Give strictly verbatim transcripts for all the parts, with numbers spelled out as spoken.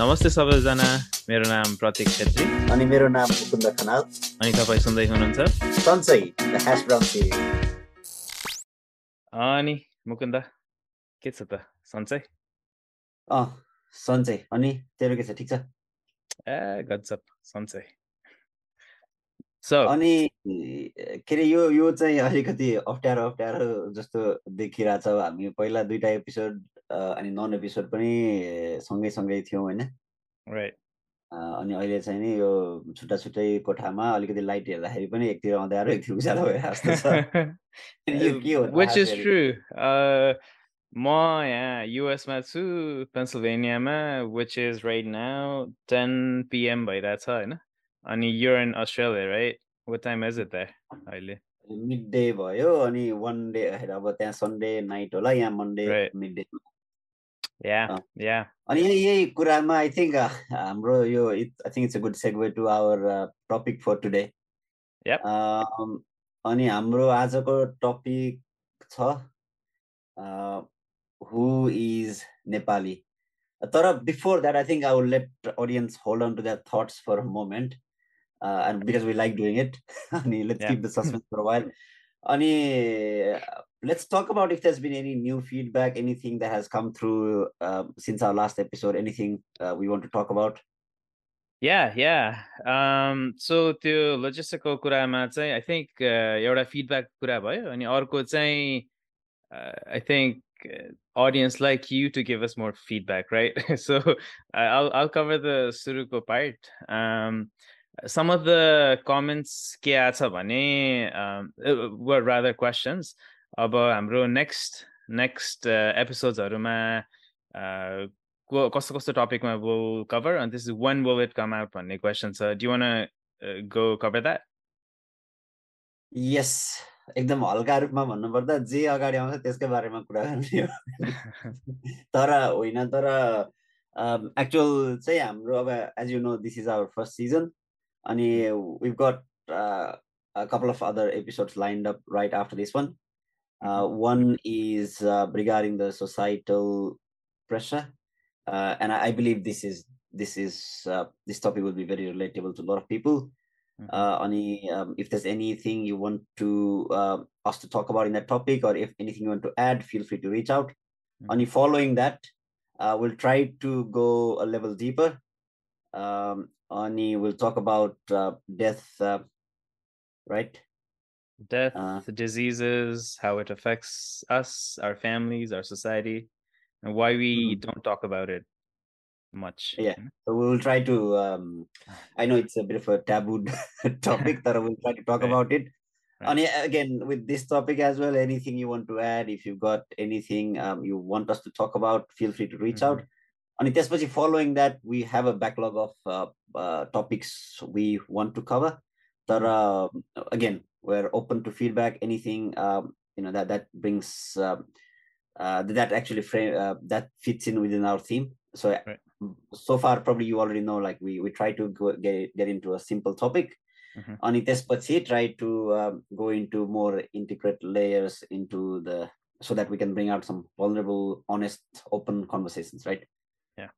नमस्ते सबैजना मेरो नाम प्रतीक छेत्री अनि मेरो नाम मुकुन्दा खनाल अनि तपाई सुन्दै हुनुहुन्छ सन्चै द ह्याश ब्राउन सिरिज अनि मुकुन्दा के छ त सन्चै अ सन्चै अनि तेरो के छ ठीक छ ए गजब सन्चै सो अनि केरे यो यो चाहिँ अलिकति अप्ठ्यारो अप्ठ्यारो जस्तो देखिराछ हामी पहिला दुईटा एपिसोड अनि नन एपिसोड पनि सँगै सँगै थियो हैन राइट अनि अहिले चाहिँ नि यो छुट्टा छुट्टै कोठामा अलिकति लाइट हेर्दाखेरि पनि एकतिर आउँदै आरो एकतिर उज्यालो भइरास्तो छ यो के हो व्हिच इज ट्रू म यहाँ युएस मा छु पेन्सिल्भेनिया मा which is right now ten p m भइराछ हैन अनि you are in Australia right what time is it there अहिले मिडडे भयो अनि वन डे अब त्यहाँ सन्डे नाइट होला यहाँ Monday midday Yeah, uh, yeah. अनि यही कुरामा I think हाम्रो यो I think it's a good segue to our uh, topic for today. Yep. Um अनि हाम्रो आजको टपिक छ uh who is Nepali. तर before that I think I will let audience hold on to their thoughts for a moment uh, and because we like doing it. अनि let's yeah. keep the suspense for a while. Ani let's talk about if there's been any new feedback, anything that has come through uh, since our last episode, anything uh, we want to talk about. Yeah, yeah. Um, so the logistical kurama chai, I think euta feedback kura bhayo ani arko chai I think uh, audience like you to give us more feedback, right? so I'll I'll cover the suruko part. Um Some of the comments ke acha bhane um, were rather questions. Aba hamro next next uh, episodes haruma uh, kasto kasto topic ma we'll cover and this is when will it come out bhanne question cha. Do you want to uh, go cover that? Yes. एकदम हल्का रूपमा भन्नु पर्दा जे अगाडि आउँछ त्यसकै बारेमा कुरा गर्ने हो तर होइन तर एक्चुअल चाहिँ हाम्रो अब as you know this is our first season. And we've got uh, a couple of other episodes lined up right after this one. Uh, one is uh, regarding the societal pressure, uh, and I, I believe this is this is uh, this topic will be very relatable to a lot of people. Mm-hmm. Uh, Ani, um, if there's anything you want to uh, us to talk about in that topic, or if anything you want to add, feel free to reach out. Mm-hmm. Ani, following that, uh, we'll try to go a level deeper. Um, Ani will talk about uh, death, uh, right? Death, uh, diseases, how it affects us, our families, our society, and why we mm-hmm. don't talk about it much. Yeah, so we will try to. Um, I know it's a bit of a taboo topic, but we'll try to talk right. about it. Right. Ani, again, with this topic as well, anything you want to add, if you've got anything um, you want us to talk about, feel free to reach mm-hmm. out. And especially following that, we have a backlog of uh, uh, topics we want to cover. But uh, again, we're open to feedback. Anything um, you know that that brings uh, uh, that actually frame uh, that fits in within our theme. So right. so far, probably you already know. Like we we try to go, get get into a simple topic. And especially try to uh, go into more intricate layers into the so that we can bring out some vulnerable, honest, open conversations. Right. Yeah.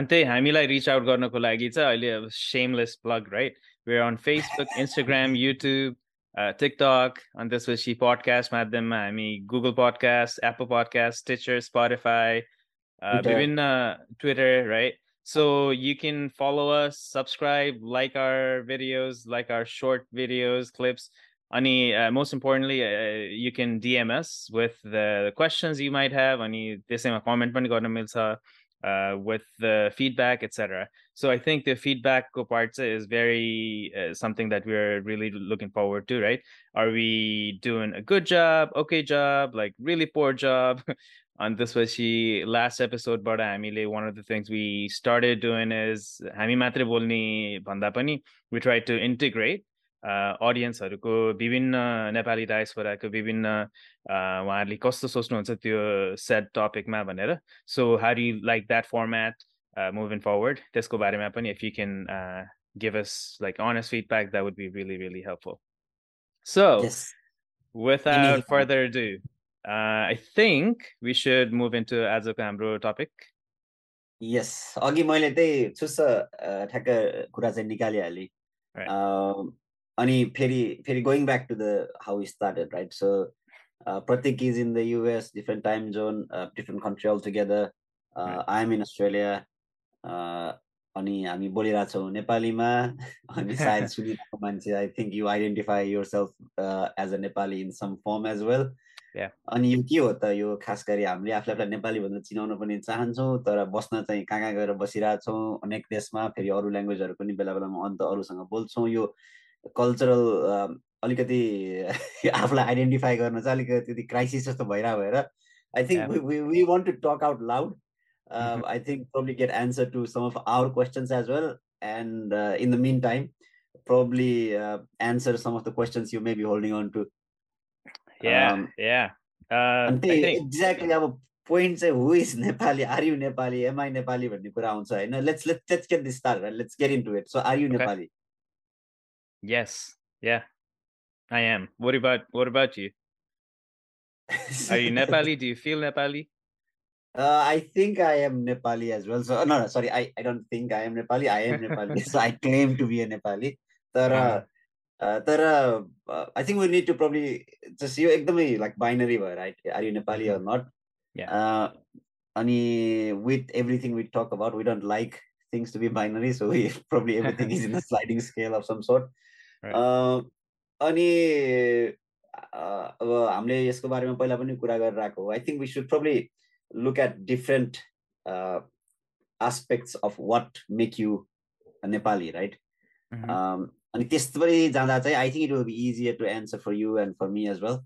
And they hamilai reach out garnako lagi cha aile shameless plug right we're on Facebook Instagram YouTube uh, TikTok and this was she podcast madhyamma hami Google Podcast Apple Podcast Stitcher Spotify uh, vivinna Twitter right so you can follow us subscribe like our videos like our short videos clips ani uh, most importantly uh, you can D M us with the questions you might have ani tesema comment pani garna milcha uh with the feedback etc so I think the feedback part is very uh, something that we're really looking forward to right are we doing a good job okay job like really poor job on this was she last episode but hamile one of the things we started doing is hami matra bolne bhanda pani we try to integrate uh audience haruko bivinna nepali diaspora ko bivinna waharle kasto sochnu huncha tyo set topic ma bhanera so how do you like that format uh, moving forward tesko barema pani if you can uh, give us like honest feedback that would be really really helpful so yes. without further ado uh, I think we should move into ajako hamro topic Yes, Augie Moyle they choose a Taka Kuraza Nikaliali. Only Perry Perry going back to the how we started, right? So uh, Pratik is in the U S, different time zone, uh, different country altogether. Uh, right. I'm in Australia. Uh, Ani ami bolirachu Nepali ma. Ani sayad sunirako manche. I think you identify yourself uh, as a Nepali in some form as well. Yeah. Ani yo ke ho ta yo khas gari hamile afla afla Nepali bhanna chinauna pani chahanchau tara basna chahi kaga gaera basirachau anek deshma feri aru language haru pani bela belama anta aru sanga bolchau yo cultural alikati afla identify garna cha alikati the crisis jasto bhaira bhayera I think yeah. we, we we want to talk out loud. Uh, I think probably get answer to some of our questions as well, and uh, in the meantime, probably uh, answer some of the questions you may be holding on to. Yeah, um, yeah. Uh, I think exactly our point. Say who is Nepali? Are you Nepali? Am I Nepali? But you could answer. No, let's let's let's get this started. Right? Let's get into it. So, are you okay. Nepali? Yes. Yeah, I am. What about what about you? Are you Nepali? Do you feel Nepali? Uh, I think I am Nepali as well. So no, no, sorry, I, I don't think I am Nepali. I am Nepali. So I claim to be a Nepali. Tara, uh, tara, uh, I think we need to probably just you ekdamai like binary, right? Are you Nepali or not? Yeah. Uh, ani with everything we talk about, we don't like things to be binary. So we probably everything is in a sliding scale of some sort. Right. Uh, ani, uh, hamle yesko barema pahila pani kura gariraako. I think we should probably look at different uh, aspects of what make you a Nepali, right? Mm-hmm. um, I think it will be easier to answer for you and for me as well.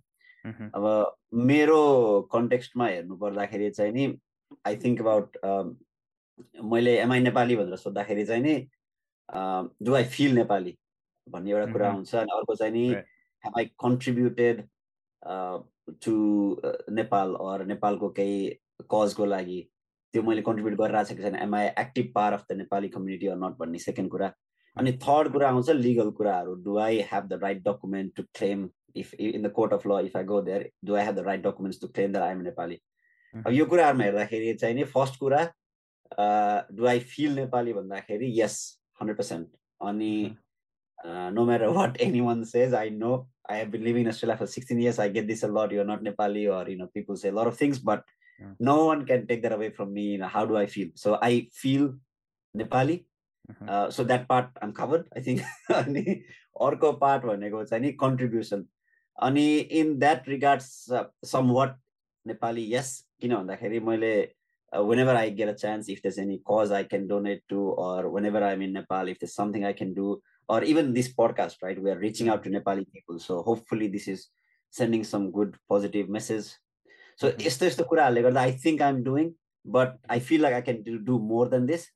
Mero context ma hernu parda kheri chai ni I think about um, am I Nepali bhanera sodda kheri chai ni do I feel Nepali? Bhanne euta kura huncha ani arko chai ni have I contributed uh, to uh, Nepal or Nepal ko kehi cause go lagi tyo maile contribute garira chha ki am I active part of the Nepali community or not bhanne second kura ani third kura auncha legal kura haru do I have the right document to claim if in the court of law if I go there do I have the right documents to claim that I am Nepali ab yo kura harma herda kheri chai ni first kura do I feel Nepali bhanda kheri yes one hundred percent ani uh, no matter what anyone says I know I have been living in Australia for sixteen years. I get this a lot. You're not Nepali, or you know, people say a lot of things, but yeah. no one can take that away from me. You know, how do I feel? So I feel Nepali. Mm-hmm. uh, so that part I'm covered, I think. Orko part one, I need contribution. Ani in that regards, uh, somewhat Nepali, yes. Uh, whenever I get a chance, if there's any cause I can donate to, or whenever I'm in Nepal, if there's something I can do. Or even this podcast, right? We are reaching out to Nepali people. So hopefully this is sending some good, positive message. So mm-hmm. I think I'm doing, but I feel like I can do, do more than this.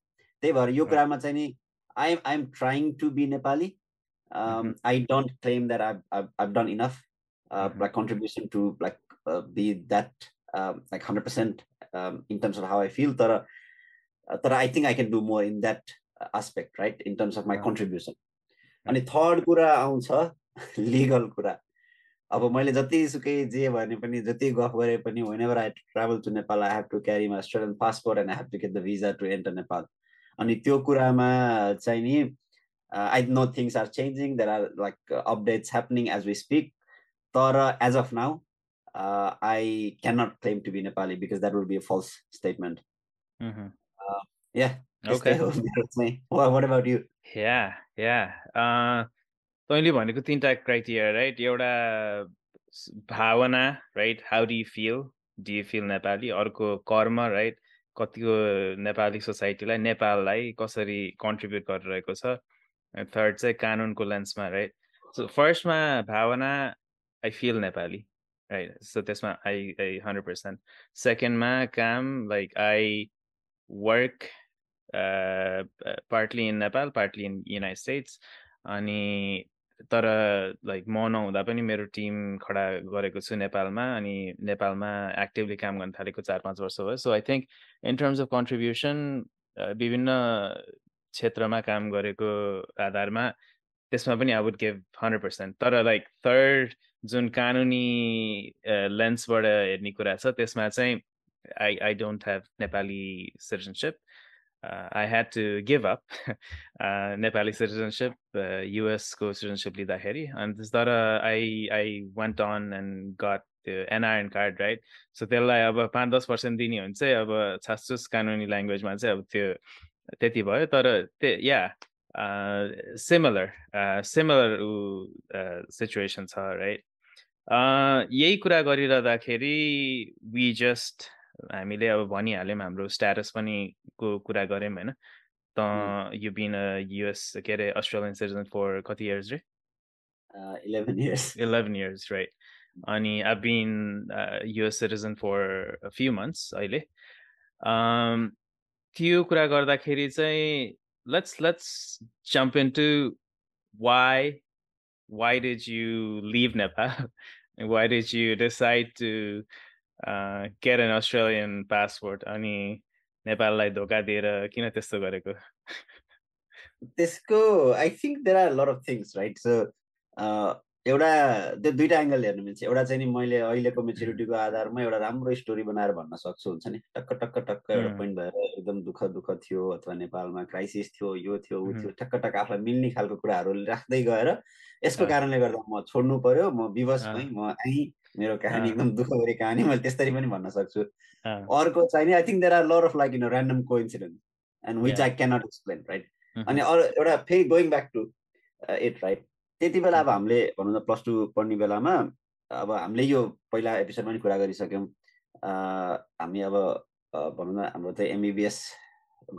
I'm, I'm trying to be Nepali. Um, mm-hmm. I don't claim that I've, I've, I've done enough. Uh, mm-hmm. My contribution to like uh, be that um, like one hundred percent um, in terms of how I feel. But I think I can do more in that aspect, right? In terms of my yeah. contribution. अनि third कुरा आउँछ legal कुरा अब मैले जति सुकै जे भने पनि जति गफ गरे पनि whenever I travel to Nepal I have to carry my Australian passport and I have to get the visa to enter Nepal अनि त्यो कुरामा चाहिँ नि I know things are changing there are like uh, updates happening as we speak तर as of now uh, I cannot claim to be Nepali because that would be a false statement mm-hmm. uh, yeah okay what about you yeah yeah uh taile bhaneko tinta criteria right euta bhavana right how do you feel do you feel Nepali arko karma right katiko Nepali society lai Nepal lai kasari contribute gariraiko cha and third chai kanun ko lens ma right so first ma bhavana I feel Nepali right so त्यसमा I I one hundred percent second ma kaam like I work Uh, uh, partly in Nepal, partly in United States. Ani tara like ma nahunda pani mero team khada gareko chu Nepalma ani Nepalma actively kaam garna thaleko four five varsha bhayo. So I think in terms of contribution, vivinna kshetrama kaam gareko adharma त्यसमा पनि I would give one hundred percent. Tara like third jun kanuni lens bata herne kura cha त्यसमा चाहिँ I I don't have Nepali citizenship. uh, I had to give up uh, Nepali citizenship, uh, U S co-citizenship lida heri, and this dara I I went on and got the N R N card, right? So they'll like about five to ten percent dini hunche aba chastus kanuni language ma chai aba tyo teti bhayo tara yeah. Uh, similar, uh, similar uh, situations are right. Uh, yehi kura garira kheri we just hamile aba bani halem hamro status pani ko kura garem haina ta you been a U S ke re Australian citizen for kati years re? Uh, eleven years. Eleven years, right? Ani I've been uh, U S citizen for a few months aile. Um, tyo kura garda kheri chai let's let's jump into why why did you leave Nepal and why did you decide to uh, get an Australian passport? Ani Nepal lai dhoka diera kina testo gareko? Tesko I think there are a lot of things, right? So uh euta the duita angle hernu means euta chai ni maile ahileko maturity ko aadharma euta ramro story banera bhanna sakchu huncha ni takka takka takka euta point bhayera ekdam dukha dukha thiyo athwa Nepalma crisis thiyo yo thiyo u thiyo takka takka afla milni khalko kuraharu rakhदै gayera yesko karanle garda ma chhodnu paryo ma vivash bhai ma ahi मेरो कहानी एकदम दुःखभरी कहानी मैले त्यसरी पनि भन्न सक्छु अर्को चाहिँ नि I think there are a lot of like you know random coincidence and which yeah. I cannot explain, right? अनि एउटा फेरि going back to uh, it, right? त्यतिबेला अब हामीले भन्नु त प्लस टू पढ्ने बेलामा अब हामीले यो पहिला एपिसोडमा पनि कुरा गरिसक्यौं अ हामी अब भन्नु न हाम्रो चाहिँ एमबीबीएस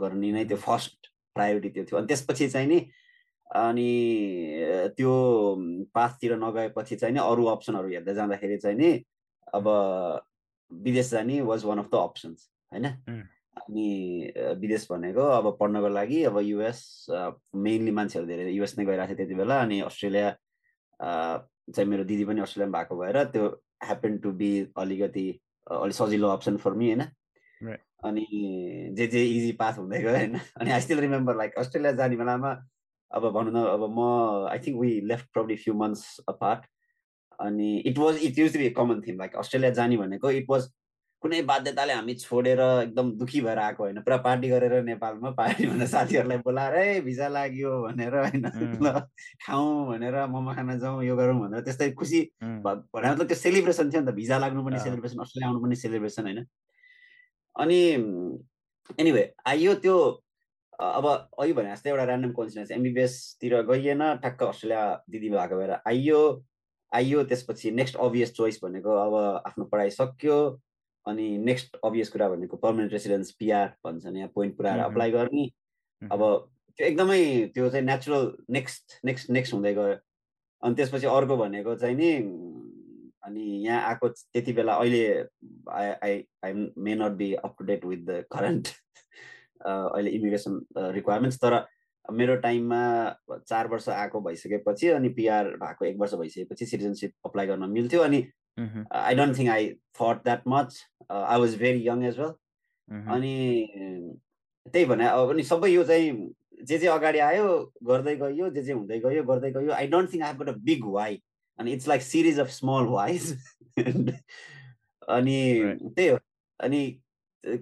गर्ने नै त्यो फर्स्ट प्रायोरिटी त्यो थियो अनि त्यसपछि चाहिँ नि अनि त्यो पासतिर नगएपछि चाहिँ नि अरु अप्सनहरु हेर्दै जाँदाखेरि चाहिँ नि अब विदेश जाने was one of the options हैन अनि विदेश भनेको अब पढ्नको लागि अब यूएस मेनली मान्छेहरु धेरै यूएस नै गइराथे त्यतिबेला अनि अस्ट्रेलिया चाहिँ मेरो दिदी पनि अस्ट्रेलियामा भएको भएर त्यो ह्यापन टु बी अलिकति अलि सजिलो अप्सन फर मी हैन अनि जे जे इजी पाथ हुँदै गयो हैन अनि I still remember like Australia जाने बेलामा अब भन्नु न अब म I think we left probably few months apart अनि it was it used to be a common theme like Australia जाने भनेको इट वाज कुनै बाध्यताले हामी छोडेर एकदम दुखी भएर आएको हैन पुरा पार्टी गरेर नेपालमा पार्टी भन्दा साथीहरुलाई बोलाएर ए भिजा लाग्यो भनेर हैन ल खाऊ भनेर मोमो खान जाऊ यो गरौँ भनेर त्यस्तै खुसी भने मतलब त्यो सेलिब्रेसन थियो नि त भिजा लाग्नु पनि सेलिब्रेसन अस्ट्रेलिया आउनु पनि सेलिब्रेसन हैन अनि एनीवे आयो त्यो अब अघि भने जस्तै एउटा ऱ्यान्डम कोइन्सिडेन्स एमबीबीएस तिर गइएन ठक्क अस्ट्रेलिया दिदी भएको भएर आइयो आइयो त्यसपछि नेक्स्ट अभियस चोइस भनेको अब आफ्नो पढाइ सक्यो अनि नेक्स्ट अभियस कुरा भनेको पर्मनेन्ट रेसिडेन्स पीआर भन्छ नि यहाँ पोइन्ट पुरा अप्लाई गर्ने अब त्यो एकदमै त्यो चाहिँ नेचुरल नेक्स्ट नेक्स्ट नेक्स्ट हुँदै गयो अनि त्यसपछि अर्को भनेको चाहिँ नि अनि यहाँ आको त्यतिबेला अहिले I I I may not be up to date with the current अहिले इमिग्रेसन रिक्वायरमेन्ट्स तर मेरो टाइममा चार वर्ष आको भइसकेपछि अनि पीआर भएको एक वर्ष भइसकेपछि सिटिजनशिप अप्लाई गर्न मिल्थ्यो अनि Mm-hmm. I don't think I thought that much. Uh, I was very young as well. अनि त्यही भने अब नि सबै यो चाहिँ जे जे अगाडि आयो गर्दै गयो जे जे हुँदै गयो गर्दै गयो I don't think I have got a big why. अनि it's like series of small whys. अनि त्यही हो अनि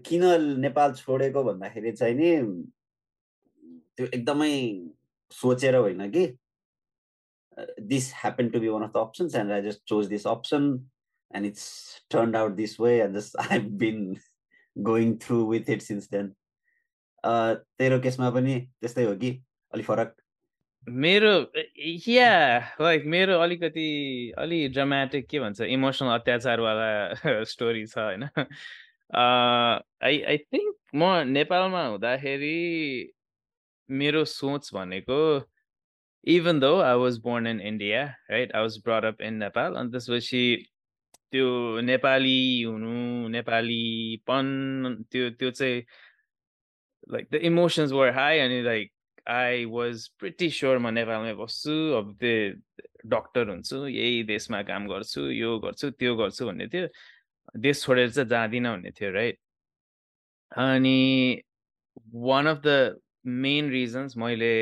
किन नेपाल छोडेको भन्दाखेरि चाहिँ नि त्यो एकदमै सोचेर होइन कि Uh, this happened to be one of the options and I just chose this option and it's turned out this way and just I've been going through with it since then. Uh, tero kesma pani testai ho ki ali farak? Mero yeah, like mero alikati ali dramatic ke bhancha emotional atyachar wala story cha haina. Uh I I think ma Nepal ma huda heri mero soch bhaneko even though I was born in India, right? I was brought up in Nepal, and this was she, to Nepali, you know, Nepali pun, to to say, like the emotions were high, and like I was pretty sure my Nepal me bosu of the doctor unsu, yeh desh ma kaam garchu, yo garchu, tyo garchu bhanne thyo, desh chhodera cha jaadina bhanne thyo, right? Ani one of the main reasons maile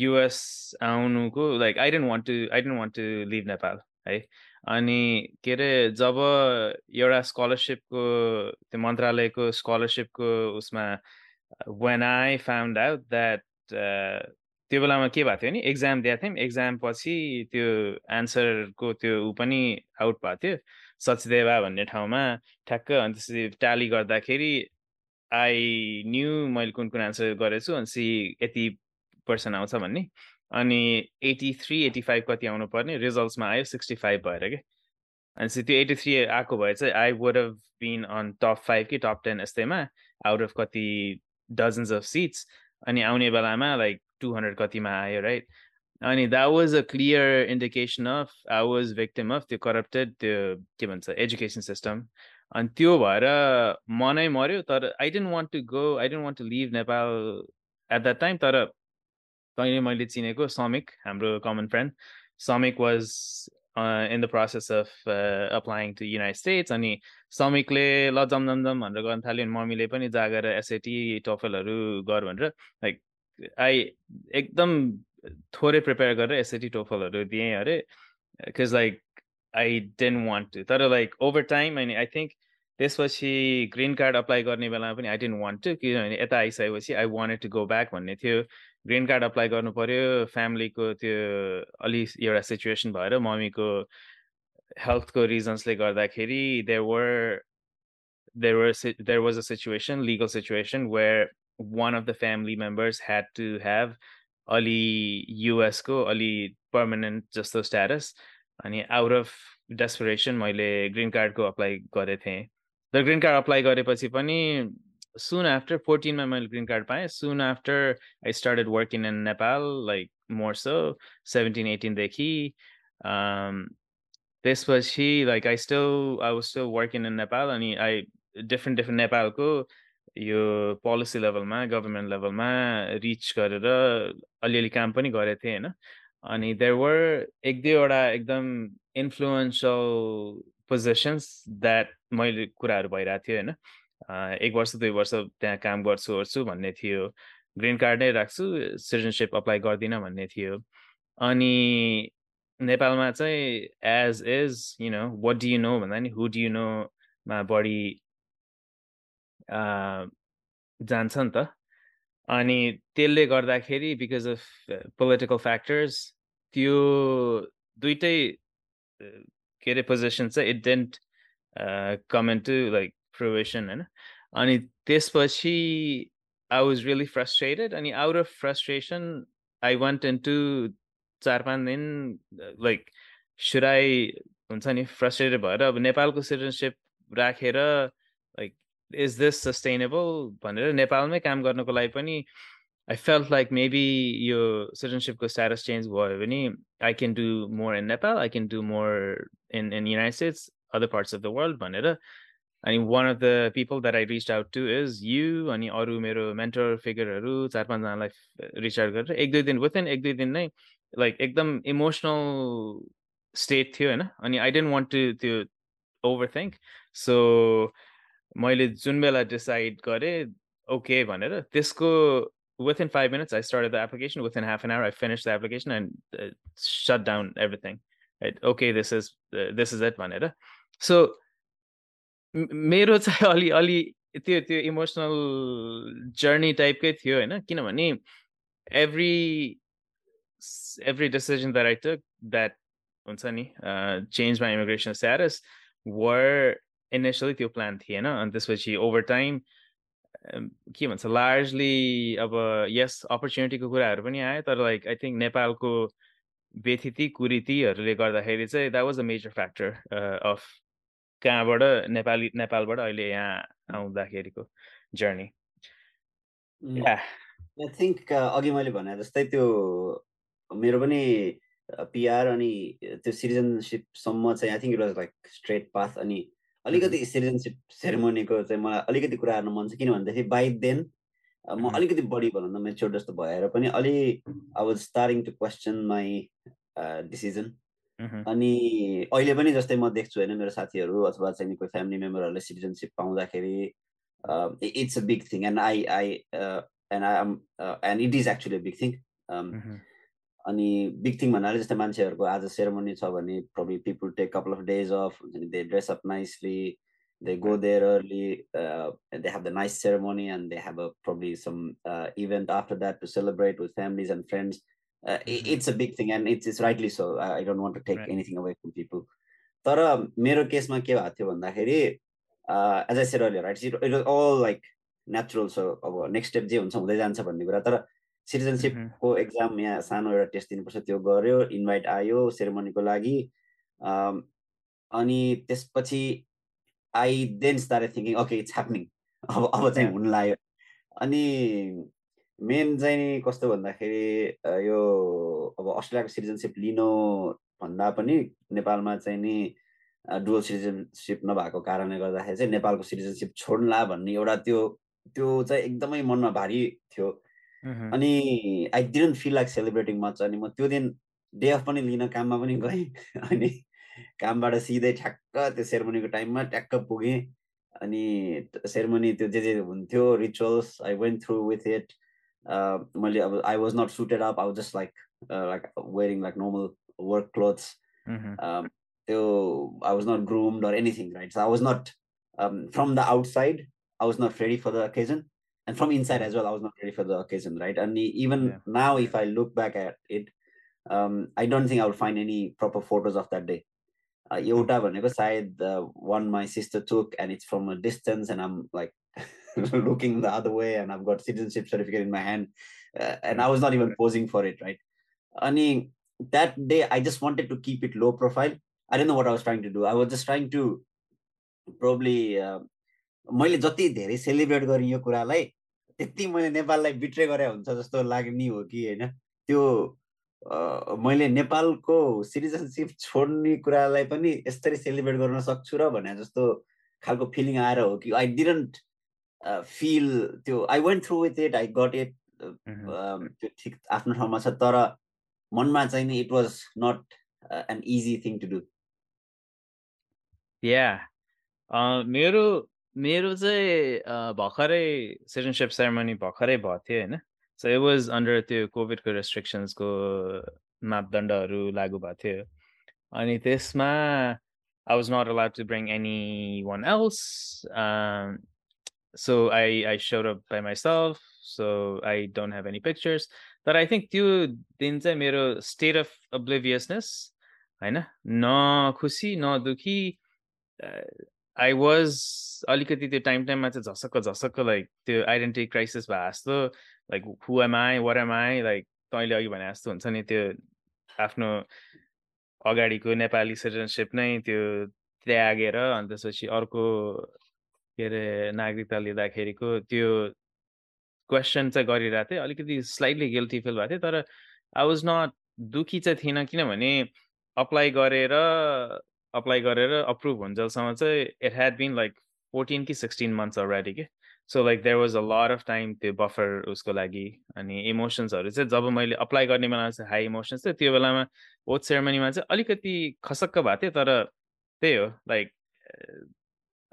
U S आउनुको like I didn't want to I didn't want to leave Nepal है अनि के रे जब एउटा scholarship को त्यो मन्त्रालयको scholarship को उसमा when I found out that त्यो बेलामा के भएको थियो नि exam दिएको थियौं exam पछि त्यो answer को त्यो उ पनि आउट भएको थियो सचदेवा भन्ने ठाउँमा ठ्याक्क अनि त्यसरी tally गर्दाखेरि I knew मैले कुन कुन answer गरेछु अनि यति पर्सेन्ट आउँछ भन्ने अनि eighty-three eighty-five कति आउनु पर्ने results मा आयो sixty-five भएर के अनि त्यो eighty-three आको भए चाहिँ I would have been on top five कि top ten यस्तैमा out of कति dozens of seats अनि आउने बेलामा like two hundred कतिमा आयो right अनि that was a clear indication of I was victim of the corrupted the के भन्छ education system अनि त्यो भएर मनै मर्यो तर I didn't want to go I didn't want to leave Nepal at that time तर तैले मैले चिनेको समिक हाम्रो common friend Samik was uh, in the process of uh, applying to United States अनि Samikle ल जम जम जम भनेर गर्न थाल्यो अनि मम्मीले पनि जागेर S A T टोफलहरु गर भनेर like I एकदम थोरै prepare गरेर S A T टोफलहरु दिए अरे cuz like I didn't want to तर like over time and I think this was she green card apply गर्ने बेलामा पनि I didn't want to किनभने यता आइसकेपछि I wanted to go back भन्ने थियो green card apply गर्नु पर्यो family को त्यो अलि एउटा situation भएर मम्मी को health को reasons ले गर्दाखेरि there were there were there was a situation legal situation where one of the family members had to have ali U S ko ali permanent jasto status and out of desperation मैले green card को apply गरे थिए the green card apply गरेपछि पनि soon after fourteen मा मैले green card पाए soon after I started working in Nepal like more so seventeen eighteen देखि um this was she like I still I was still working in Nepal and I different different Nepal ko yo policy level मा government level मा reach गरेर अलिअलि काम पनि गरे थिए हैन अनि there were एक दुईवटा एकदम influential positions that मैले कुराहरु भइराथ्यो हैन एक वर्ष दुई वर्ष त्यहाँ काम गर्छु गर्छु भन्ने थियो green card नै राख्छु citizenship apply गर्दिन भन्ने थियो अनि नेपालमा चाहिँ as is you know what do you know भन्दा नि who do you know मा बढी uh जान्छन् त अनि त्यसले गर्दाखेरि because of uh, political factors त्यो दुईटै के रे position चाहिँ it didn't uh, come into like fruition हैन अनि त्यसपछि I was really frustrated and out of frustration I went into चार पाँच दिन like should I हुन्छ नि frustrated भएर अब नेपालको citizenship राखेर like is this sustainable भनेर नेपालमै काम गर्नको लागि पनि I felt like maybe your citizenship को status change भयो भने I can do more in Nepal I can do more in in United States other parts of the world भनेर अनि one of the people that I reached out to is you अनि अरु मेरो mentor figureहरु चार पाँच जनालाई reach out गरेर एक दुई दिन within एक दुई दिन नै like एकदम emotional state थियो हैन अनि I didn't want to to overthink so मैले जुन बेला decide गरे okay भनेर त्यसको within five minutes I started the application within half an hour I finished the application and uh, shut down everything right okay this is uh, this is it भनेर so मेरो चाहिँ अलि अलि त्यो त्यो emotional journey type कै थियो हैन किनभने every every decision that I took that हुन्छ नि uh, changed my immigration status were initially त्यो plan थिएन अनि त्यसपछि over time के भन्छ largely अब yes opportunity को कुराहरु पनि आए तर like I think नेपालको बेथिति कुरीतिहरुले गर्दाखेरि चाहिँ that was a major factor uh, of कहाँबाट नेपाली नेपालबाट अहिले यहाँ आउँदाखेरिको journey yeah I think अघि मैले भने जस्तै त्यो मेरो पनि P R अनि त्यो citizenship सम्म चाहिँ I think it was like straight path अनि अलिकति citizenship ceremony को चाहिँ मलाई अलिकति कुरा गर्न मन छ किन भन्दाखेरि by then म अलिकति बढी भन्दा मेच्योर जस्तो भएर पनि अलि I was starting to question my uh, decision अनि अहिले पनि जस्तै म देख्छु हैन मेरो साथीहरु अथवा चाहिँ कुनै फ्यामिली मेम्बरहरुले citizenship पाउँदाखेरि it's a big thing and I I uh, and I am uh, and it is actually a big thing um mm-hmm. अनि big thing भन्नाले जस्तै मान्छेहरुको आज सेरेमोनी छ भने probably people take couple of days off they dress up nicely They go there early, uh, and they have the nice ceremony, and they have a, probably some uh, event after that to celebrate with families and friends. Uh, mm-hmm. It's a big thing, and it's, it's rightly so. I don't want to take right. anything away from people. But um, mero case ma ke bhatyo bhandakeri, uh, as I said earlier, right? It, it was all like natural. So our next step je huncha hudai jancha bhanne kura. Tara citizenship ko exam ya sano euta test dinu parcha, tyo garyo, invite ayo ceremony ko lagi. Um, ani त्यसपछि I then started thinking, okay, it's happening. अब चाहिँ हुन लाग्यो. अनि main चाहिँ नि कस्तो भन्दाखेरि यो अब अस्ट्रेलियाको सिटिजनशिप लिनु भन्दा पनि नेपालमा चाहिँ नि डुअल सिटिजनशिप नभएको कारणले गर्दाखेरि चाहिँ नेपालको सिटिजनशिप छोड्नला भन्ने एउटा त्यो त्यो चाहिँ एकदमै मनमा भारी थियो. अनि I didn't feel like celebrating much. अनि म त्यो दिन डे अफ पनि लिन काममा पनि गएँ. अनि कामबाट सिधै ठ्याक्क त्यो सेरेमोनीको टाइममा ट्याक्क पुगे. अनि सेरेमोनी त्यो जे जे हुन्थ्यो rituals I went through with it. Uh, I was not suited up. I was just like uh, like wearing like normal work clothes. Mm-hmm. um, so I was not groomed or anything, right? So I was not um, from the outside. I was not ready for the occasion, and from inside as well, I was not ready for the occasion, right? And even yeah. now, if I look back at it, um, I don't think I will find any proper photos of that day. Euta bhaneko sayad one my sister took, and it's from a distance, and I'm like. looking the other way, and I've got citizenship certificate in my hand, uh, and I was not even posing for it, right? Ani that day I just wanted to keep it low profile. I didn't know what I was trying to do. I was just trying to probably मैले जति धेरै celebrate गरे यो कुरालाई त्यति मैले नेपाललाई betray गरे हुन्छ जस्तो लाग्ने हो कि हैन. त्यो मैले नेपालको सिटिजनशिप छोड्ने कुरालाई पनि यसरी सेलिब्रेट गर्न सक्छु र भने जस्तो खालको फिलिङ आएर हो कि I didn't Uh, feel to I went through with it. I got it. After how much Tara, it was not uh, an easy thing to do. Yeah. Uh, मेरो मेरो चाहिँ भर्खरै citizenship ceremony भर्खरै भएको थियो हैन. So it was under त्यो COVID को restrictions को मापदण्डहरु लागू भएको थियो. अनि त्यसमा I was not allowed to bring anyone else. Um, So I, I showed up by myself, so I don't have any pictures. But I think त्यो दिन चाहिँ मेरो state of obliviousness, हैन, न खुसी न दुखी. I was अलिकति त्यो टाइम टाइममा चाहिँ झसक्क झसक्क like त्यो identity crisis भए जस्तो, like who am I, what am I, like तैँले अघि भने जस्तो हुन्छ नि त्यो आफ्नो अगाडिको नेपाली सिटिजनशिप नै त्यो त्यागेर अनि त्यसपछि अर्को के रे नागरिकता लिँदाखेरिको त्यो क्वेशन चाहिँ गरिरहेको थिएँ. अलिकति स्लाइटली गिल्टी फिल भएको थियो, तर आई वाज नट दुखी चाहिँ थिएन किनभने अप्लाई गरेर अप्लाई गरेर अप्रुभ हुन्जेलसम्म चाहिँ it had been like fourteen कि सिक्सटीन मन्थ्स अलरेडी के. So like there was a lot of time त्यो बफर उसको लागि. अनि इमोसन्सहरू चाहिँ जब मैले अप्लाई गर्ने बेलामा चाहिँ हाई इमोसन्स थियो, त्यो बेलामा ओथ सेरेमनीमा चाहिँ अलिकति खसक्क भएको थियो. तर त्यही हो, like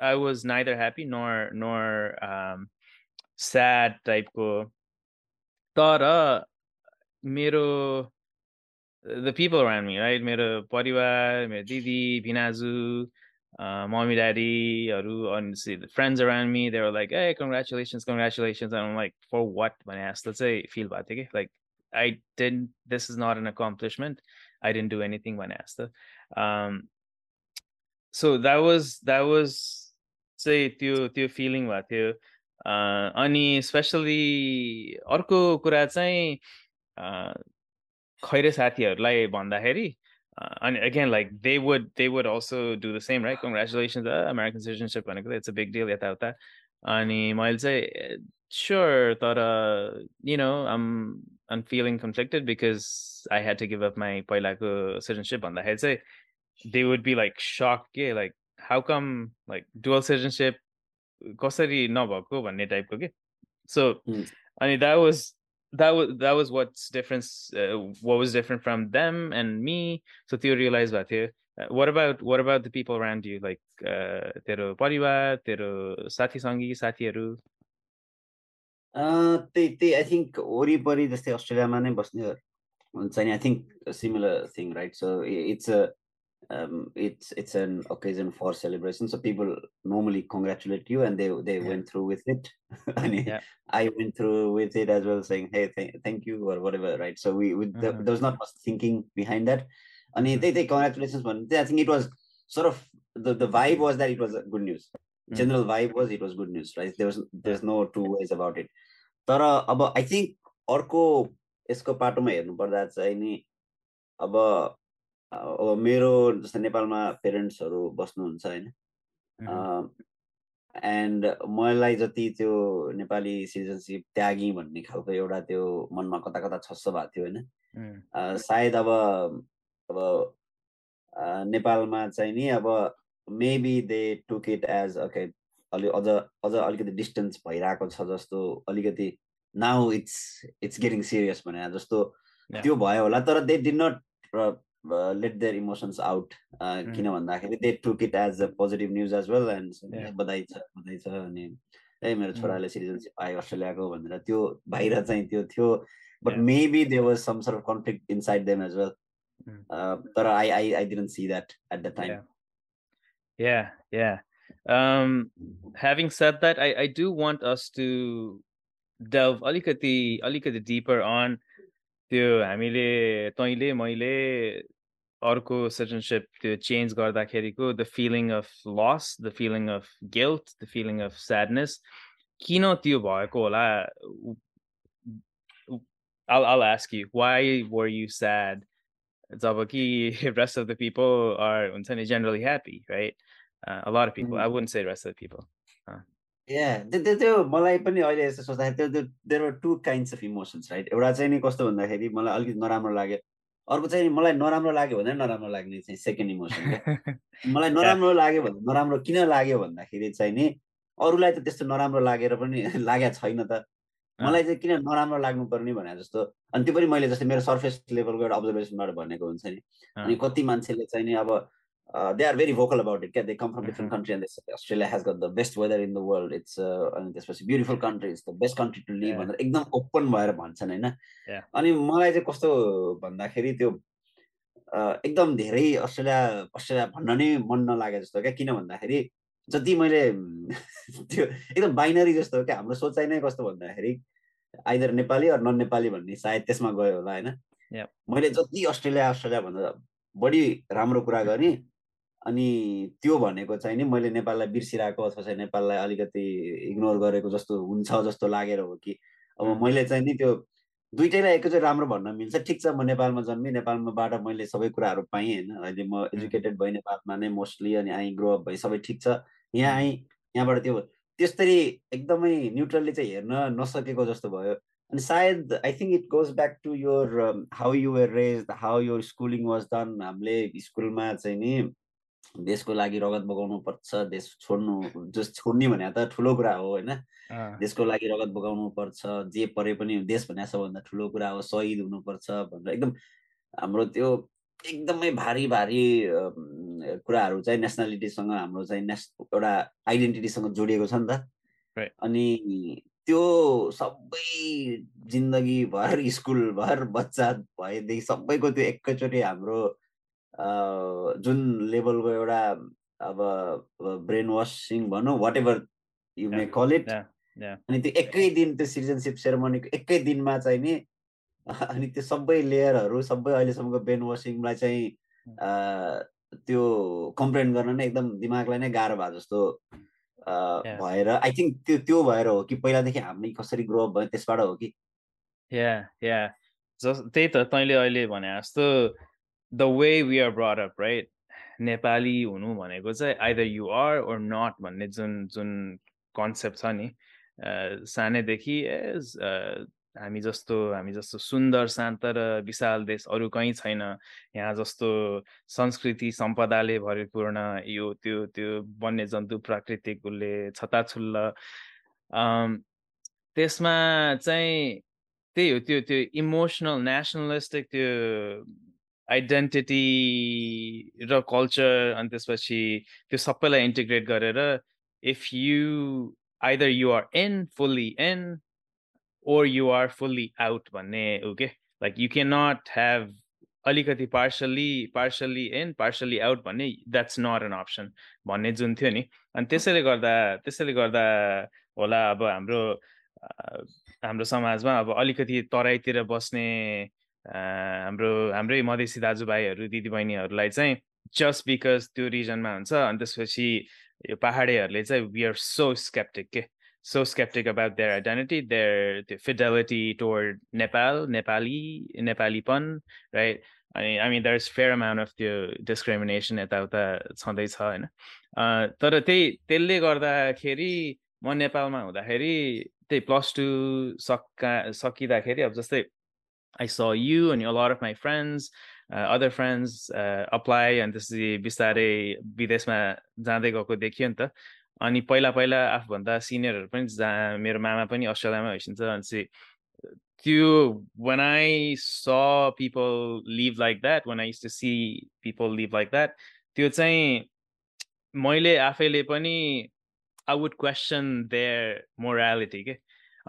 I was neither happy nor nor um, sad type ko. Tara, mero the people around me, right? Mero parivar, mero didi, binazu, uh, mommy, daddy, aru, and see the friends around me. They were like, "Hey, congratulations, congratulations!" And I'm like, "For what?" When I asked, let's say, feel bad, okay? Like I didn't. This is not an accomplishment. I didn't do anything when I asked. Um, so that was that was say त्यो त्यो feeling भएको थियो. अनि especially अर्को कुरा चाहिँ खैरे साथीहरुलाई भन्दाखेरि and again like they would they would also do the same, right? Congratulations, uh, American citizenship भनेको it's a big deal yata uta. अनि मैले चाहिँ sure तर you know I'm I'm feeling conflicted because I had to give up my पहिलाको citizenship भन्दाखेरि चाहिँ they would be like shocked, yeah, like how come like dual citizenship कसरी नभएको भन्ने टाइपको के. So mm. I mean that was that was that was what's difference uh, what was different from them and me. So you realize that here uh, what about what about the people around you, like uh tero parivar, tero sathi sangi sathiharu? uh they, they I think oripari jastै Australia ma नै बस्नेहरु हुन्छ नि. I think a similar thing, right? So it's a um, it's it's an occasion for celebration. So people normally congratulate you, and they they yeah. went through with it. I mean, yeah. I went through with it as well, saying, "Hey, th thank you," or whatever, right? So we, we mm-hmm. th there was not much thinking behind that. I mean, mm-hmm. they they congratulations, but I think it was sort of the the vibe was that it was good news. General vibe was it was good news, right? There was there's no two ways about it. तर अब I think अर्को यसको पाटोमा हेर्नु पर्दा चाहिँ नि अब अब मेरो जस्तो नेपालमा पेरेन्ट्सहरु बस्नुहुन्छ हैन एन्ड मलाई जति त्यो नेपाली सिटिजनशिप त्यागी भन्ने खालको एउटा त्यो मनमा कता कता छस्स भएको थियो हैन सायद अब अब नेपालमा चाहिँ नि अब maybe they took it as okay other other alikati distance bhayirako cha jasto alikati now it's it's getting serious bhanera jasto tyo bhayo hola tara they did not uh, uh, let their emotions out uh, mm. kina bhandakheri they took it as a positive news as well and badai cha badai cha ani hey mero chhorale citizenship I Australia ko bhanera tyo bhayira chai tyo thyo but yeah. maybe there was some sort of conflict inside them as well mm. uh, but I, I I didn't see that at the time yeah. Yeah, yeah. Um, having said that, I, I do want us to delve alikati alikati deeper on त्यो हामीले तैले मैले अर्को citizenship त्यो change गर्दाखेरिको the feeling of loss, the feeling of guilt, the feeling of sadness. किन त्यो भएको होला? I'll I'll ask you, why were you sad? The rest of the people are generally happy, right? Uh, a lot of people. Mm. I wouldn't say the rest of the people. Uh. Yeah. There were two kinds of emotions, right? Second emotion. Yeah. मलाई चाहिँ किन नराम्रो लाग्नु पर्ने भने जस्तो अनि त्यो पनि मैले जस्तै मेरो सरफेस लेभलको एउटा अब्जर्भेसनबाट भनेको हुन्छ नि अनि कति मान्छेले चाहिँ नि अब दे आर भेरी भोकल अबाउट इट के they come from different country and Australia has got the best weather in the world it's अनि त्यसपछि beautiful country it's the best country to live भनेर एकदम ओपन भएर भन्छन् हैन अनि मलाई चाहिँ कस्तो भन्दाखेरि त्यो एकदम धेरै अस्ट्रेलिया अस्ट्रेलिया भन्न नै मन नलागे जस्तो के किन भन्दाखेरि जति मैले त्यो एकदम बाइनरी जस्तो के हाम्रो सोचाइ नै कस्तो भन्दाखेरि either Nepali or non Nepali भन्ने सायद त्यसमा गयो होला हैन मैले जति अस्ट्रेलिया अस्ट्रेलिया भन्दा बढी राम्रो कुरा गर्ने अनि त्यो भनेको चाहिँ नि मैले नेपाललाई बिर्सिराको अथवा चाहिँ नेपाललाई अलिकति इग्नोर गरेको जस्तो हुन्छ जस्तो लागेर हो कि अब मैले चाहिँ नि त्यो दुईटैलाई एकैचोटि राम्रो भन्न मिल्छ ठीक छ म नेपालमा जन्मे नेपालबाट मैले सबै कुराहरु पाएँ हैन अहिले म एजुकेटेड भए नेपालमा नै मोस्टली अनि आई ग्रो अप भए सबै ठीक छ यहाँ आई यहाँबाट त्यो त्यसरी एकदमै न्यूट्रली चाहिँ हेर्न नसकेको जस्तो भयो अनि सायद I think it goes back to your how you were raised how your schooling was done हामीले स्कुलमा चाहिँ नि देशको लागि रगत बगाउनु पर्छ देश छोड्नु जस छोड्ने भने त ठूलो कुरा हो हैन देशको लागि रगत बगाउनु पर्छ जे परे पनि देश भन्या सबभन्दा ठूलो कुरा हो शहीद हुनु पर्छ भनेर एकदम हाम्रो त्यो एकदमै भारी भारी कुराहरु चाहिँ नेशनलिटी सँग हाम्रो चाहिँ एउटा आइडेन्टिटी सँग जोडिएको छ नि त राइट अनि त्यो सबै जिन्दगी भर स्कुल भर बच्चा भएदेखि सबैको त्यो एकैचोटी हाम्रो Uh, जुन लेभलको एउटा अब ब्रेन वाशिङ भनौं whatever you may call it अनि त्यो एकै दिन त्यो सिटिजनशिप सेरेमोनीको एकै दिनमा चाहिँ नि अनि त्यो सबै लेयरहरु सबै अहिले सम्मको ब्रेन वाशिङलाई चाहिँ त्यो कम्प्लेन गर्न नै एकदम दिमागलाई नै गाह्रो भा जस्तो भएर आई थिंक त्यो त्यो भएर हो कि पहिलादेखि हामी कसरी ग्रो अप भयो त्यसबाट हो कि या या जस त्यही त तैले अहिले भने जस्तो the way we are brought up, right? Nepali hunu bhaneko chai either you are or not bhanne jun jun concept cha ni sane dekhi is hami jasto hami jasto sundar shanta ra visal desh aru kahi chaina yaha jasto sanskriti sampadale bharipurna yo tyo tyo banye jantu prakritik ulle chhata chulla um त्यसमा चाहिँ त्यही हो त्यो त्यो emotional nationalistic त्यो identity or culture and this was she to supply integrate garera if you either you are in fully in or you are fully out okay like you cannot have alikati partially partially in partially out bhanne, that's not an option bhanne jun thyo ni. Ani tesale garda tesale garda hola aba hamro hamro samajma aba alikati tarai tira basne hamro hamrai madesi dajubhaiharu didibainieharulai chai just because त्यो रिजनमा हुन्छ and त्यसपछि यो पहाडेहरुले चाहिँ we are so skeptic so skeptic about their identity, their, their fidelity toward Nepal, Nepali, Nepalipan, right? I mean, I mean, there's fair amount of the discrimination at that time. Uh, तर त्यही त्यसले गर्दाखेरि म नेपालमा हुँदाखेरि त्यही plus two सक्का सकिदाखेरि अब जस्तै I saw you and a lot of my friends, uh, other friends uh, apply and this is बिस्तारै विदेशमा जाँदै गएको देखियो नि त. अनि पहिला पहिला आफभन्दा सिनियरहरु पनि जहाँ मेरो मामा पनि अस्ट्रेलियामा हुनुहुन्छ अनि चाहिँ त्यो when I saw people leave like that, when I used to see people leave like that, त्यो चाहिँ मैले आफैले पनि I would question their morality के.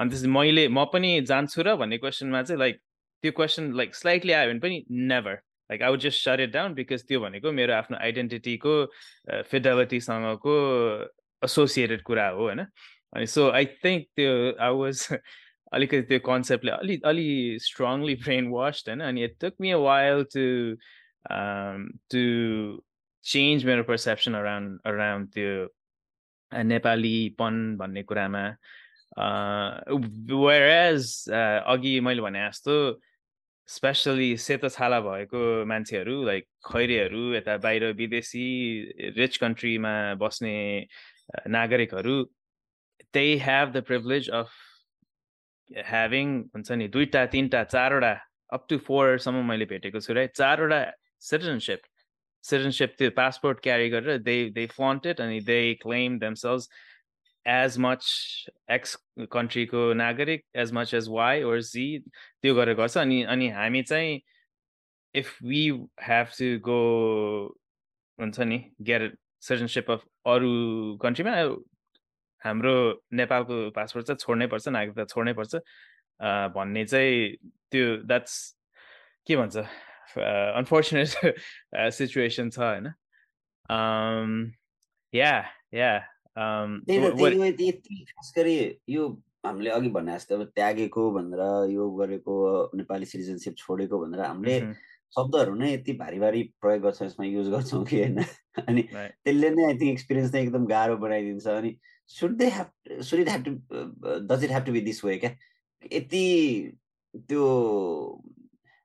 अनि त्यसै मैले म पनि जान्छु र भन्ने क्वेशनमा चाहिँ like त्यो question like slightly आयो भने पनि never, like I would just shut it down because त्यो भनेको मेरो आफ्नो आइडेन्टिटी को फिडेलिटी सँगको associated कुरा हो हैन. अनि so I think त्यो I was अलिकति त्यो concept ले अलि अलि strongly brainwashed हैन. अनि it took me a while to um to change my perception around around त्यो नेपालीपन भन्ने कुरामा. Uh, whereas अघि मैले भने जस्तो especially सेतो छाला भएको मान्छेहरु like खैरेहरु यता बाहिर विदेशी rich country मा बस्ने नागरिकहरु, they have the privilege of having हुन्छ नि दुईटा तीनटा चारवटा up to four सम्म मैले भेटेको छु है चारवटा citizenship citizenship त्यो passport carry गरेर they they flaunt it and they claim themselves as much X country ko nagarik as much as Y or Z त्यो गरेको गर्छ. अनि अनि हामी चाहिँ if we have to go हुन्छ नि get a citizenship of अरू country मा हाम्रो नेपालको पासपोर्ट चाहिँ छोड्नै पर्छ, नागरिकता छोड्नै पर्छ भन्ने चाहिँ त्यो that's के भन्छ unfortunate situation छ हैन. um yeah yeah Um, what, what, यो हामीले अघि भने जस्तो अब त्यागेको भनेर यो गरेको नेपाली सिटिजनशिप छोडेको भनेर हामीले शब्दहरु नै यति भारी भारी प्रयोग गर्छौं, यसमा युज गर्छौं कि हैन. अनि त्यसले नै आई थिंक एक्सपीरियन्स नै एकदम गाह्रो बनाइदिन्छ. अनि should they have should it have to does it have to be this way के यति त्यो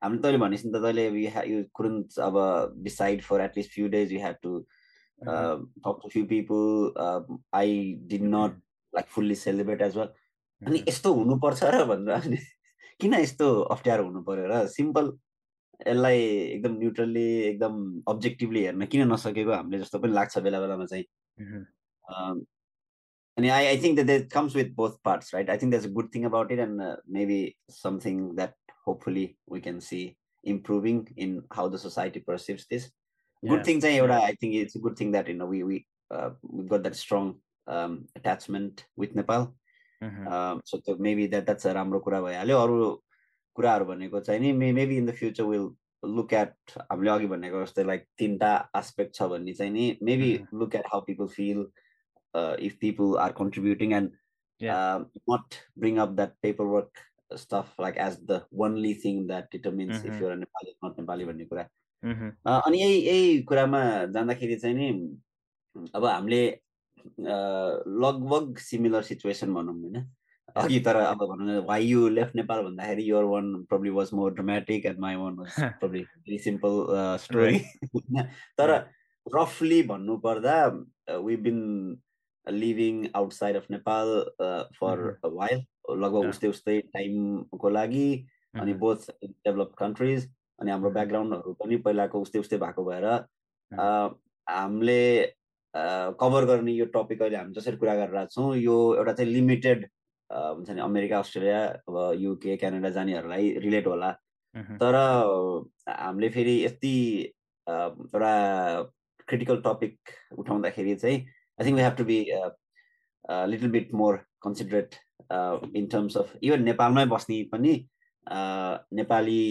हामीले तैले भनिस् नि त तैले you couldn't अब decide for at least few days, you have to Uh, talk to few people. Uh, I did not like fully celebrate as well. अनि यस्तो हुनु पर्छ र भन्दा अनि किन यस्तो अप्ठ्यारो हुनु पर्यो र सिम्पल यसलाई एकदम न्यूट्रली एकदम अब्जेक्टिभली हेर्न किन नसकेको हामीले जस्तो पनि लाग्छ बेला बेलामा चाहिँ. अनि I I think that it comes with both parts, right? I think that's a good thing about it and uh, maybe something that hopefully we can see improving in how the society perceives this. Good yeah. thing, I think it's a good thing that you know we we uh, we've got that strong um, attachment with Nepal. Mm-hmm. um, so maybe that that's a राम्रो कुरा भइहाल्यो. अरु कुराहरु भनेको चाहिँ नि maybe in the future we'll look at हामीले अघि भनेको जस्तै like तीनटा aspect छ भन्ने चाहिँ नि maybe mm-hmm. look at how people feel uh, if people are contributing and yeah. um, not bring up that paperwork stuff like as the only thing that determines mm-hmm. if you're a Nepali or not Nepali भन्ने कुरा. अनि यही यही कुरामा जाँदाखेरि चाहिँ नि अब हामीले लगभग सिमिलर सिचुएसन भनौँ हैन अघि. तर अब भनौँ वाइ यु लेफ्ट नेपाल भन्दाखेरि your one probably was more dramatic and my one was probably very simple story. तर रफली भन्नु पर्दा we been living outside of Nepal for a while, लगभग उस्तै उस्तै टाइमको लागि, अनि बोथ डेभलप्ड कन्ट्रिज अनि हाम्रो ब्याकग्राउन्डहरु पनि पहिलाको उस्तै उस्तै भएको भएर हामीले कभर गर्ने यो टपिक अहिले हामी जसरी कुरा गरिरहेका छौं यो एउटा चाहिँ लिमिटेड हुन्छ नि अमेरिका अस्ट्रेलिया अब युके क्यानाडा जानेहरुलाई रिलेट होला. तर हामीले फेरि यति एउटा क्रिटिकल टपिक उठाउँदाखेरि चाहिँ I think we have to be a little bit more considerate in terms of even नेपालमै बस्ने पनि नेपाली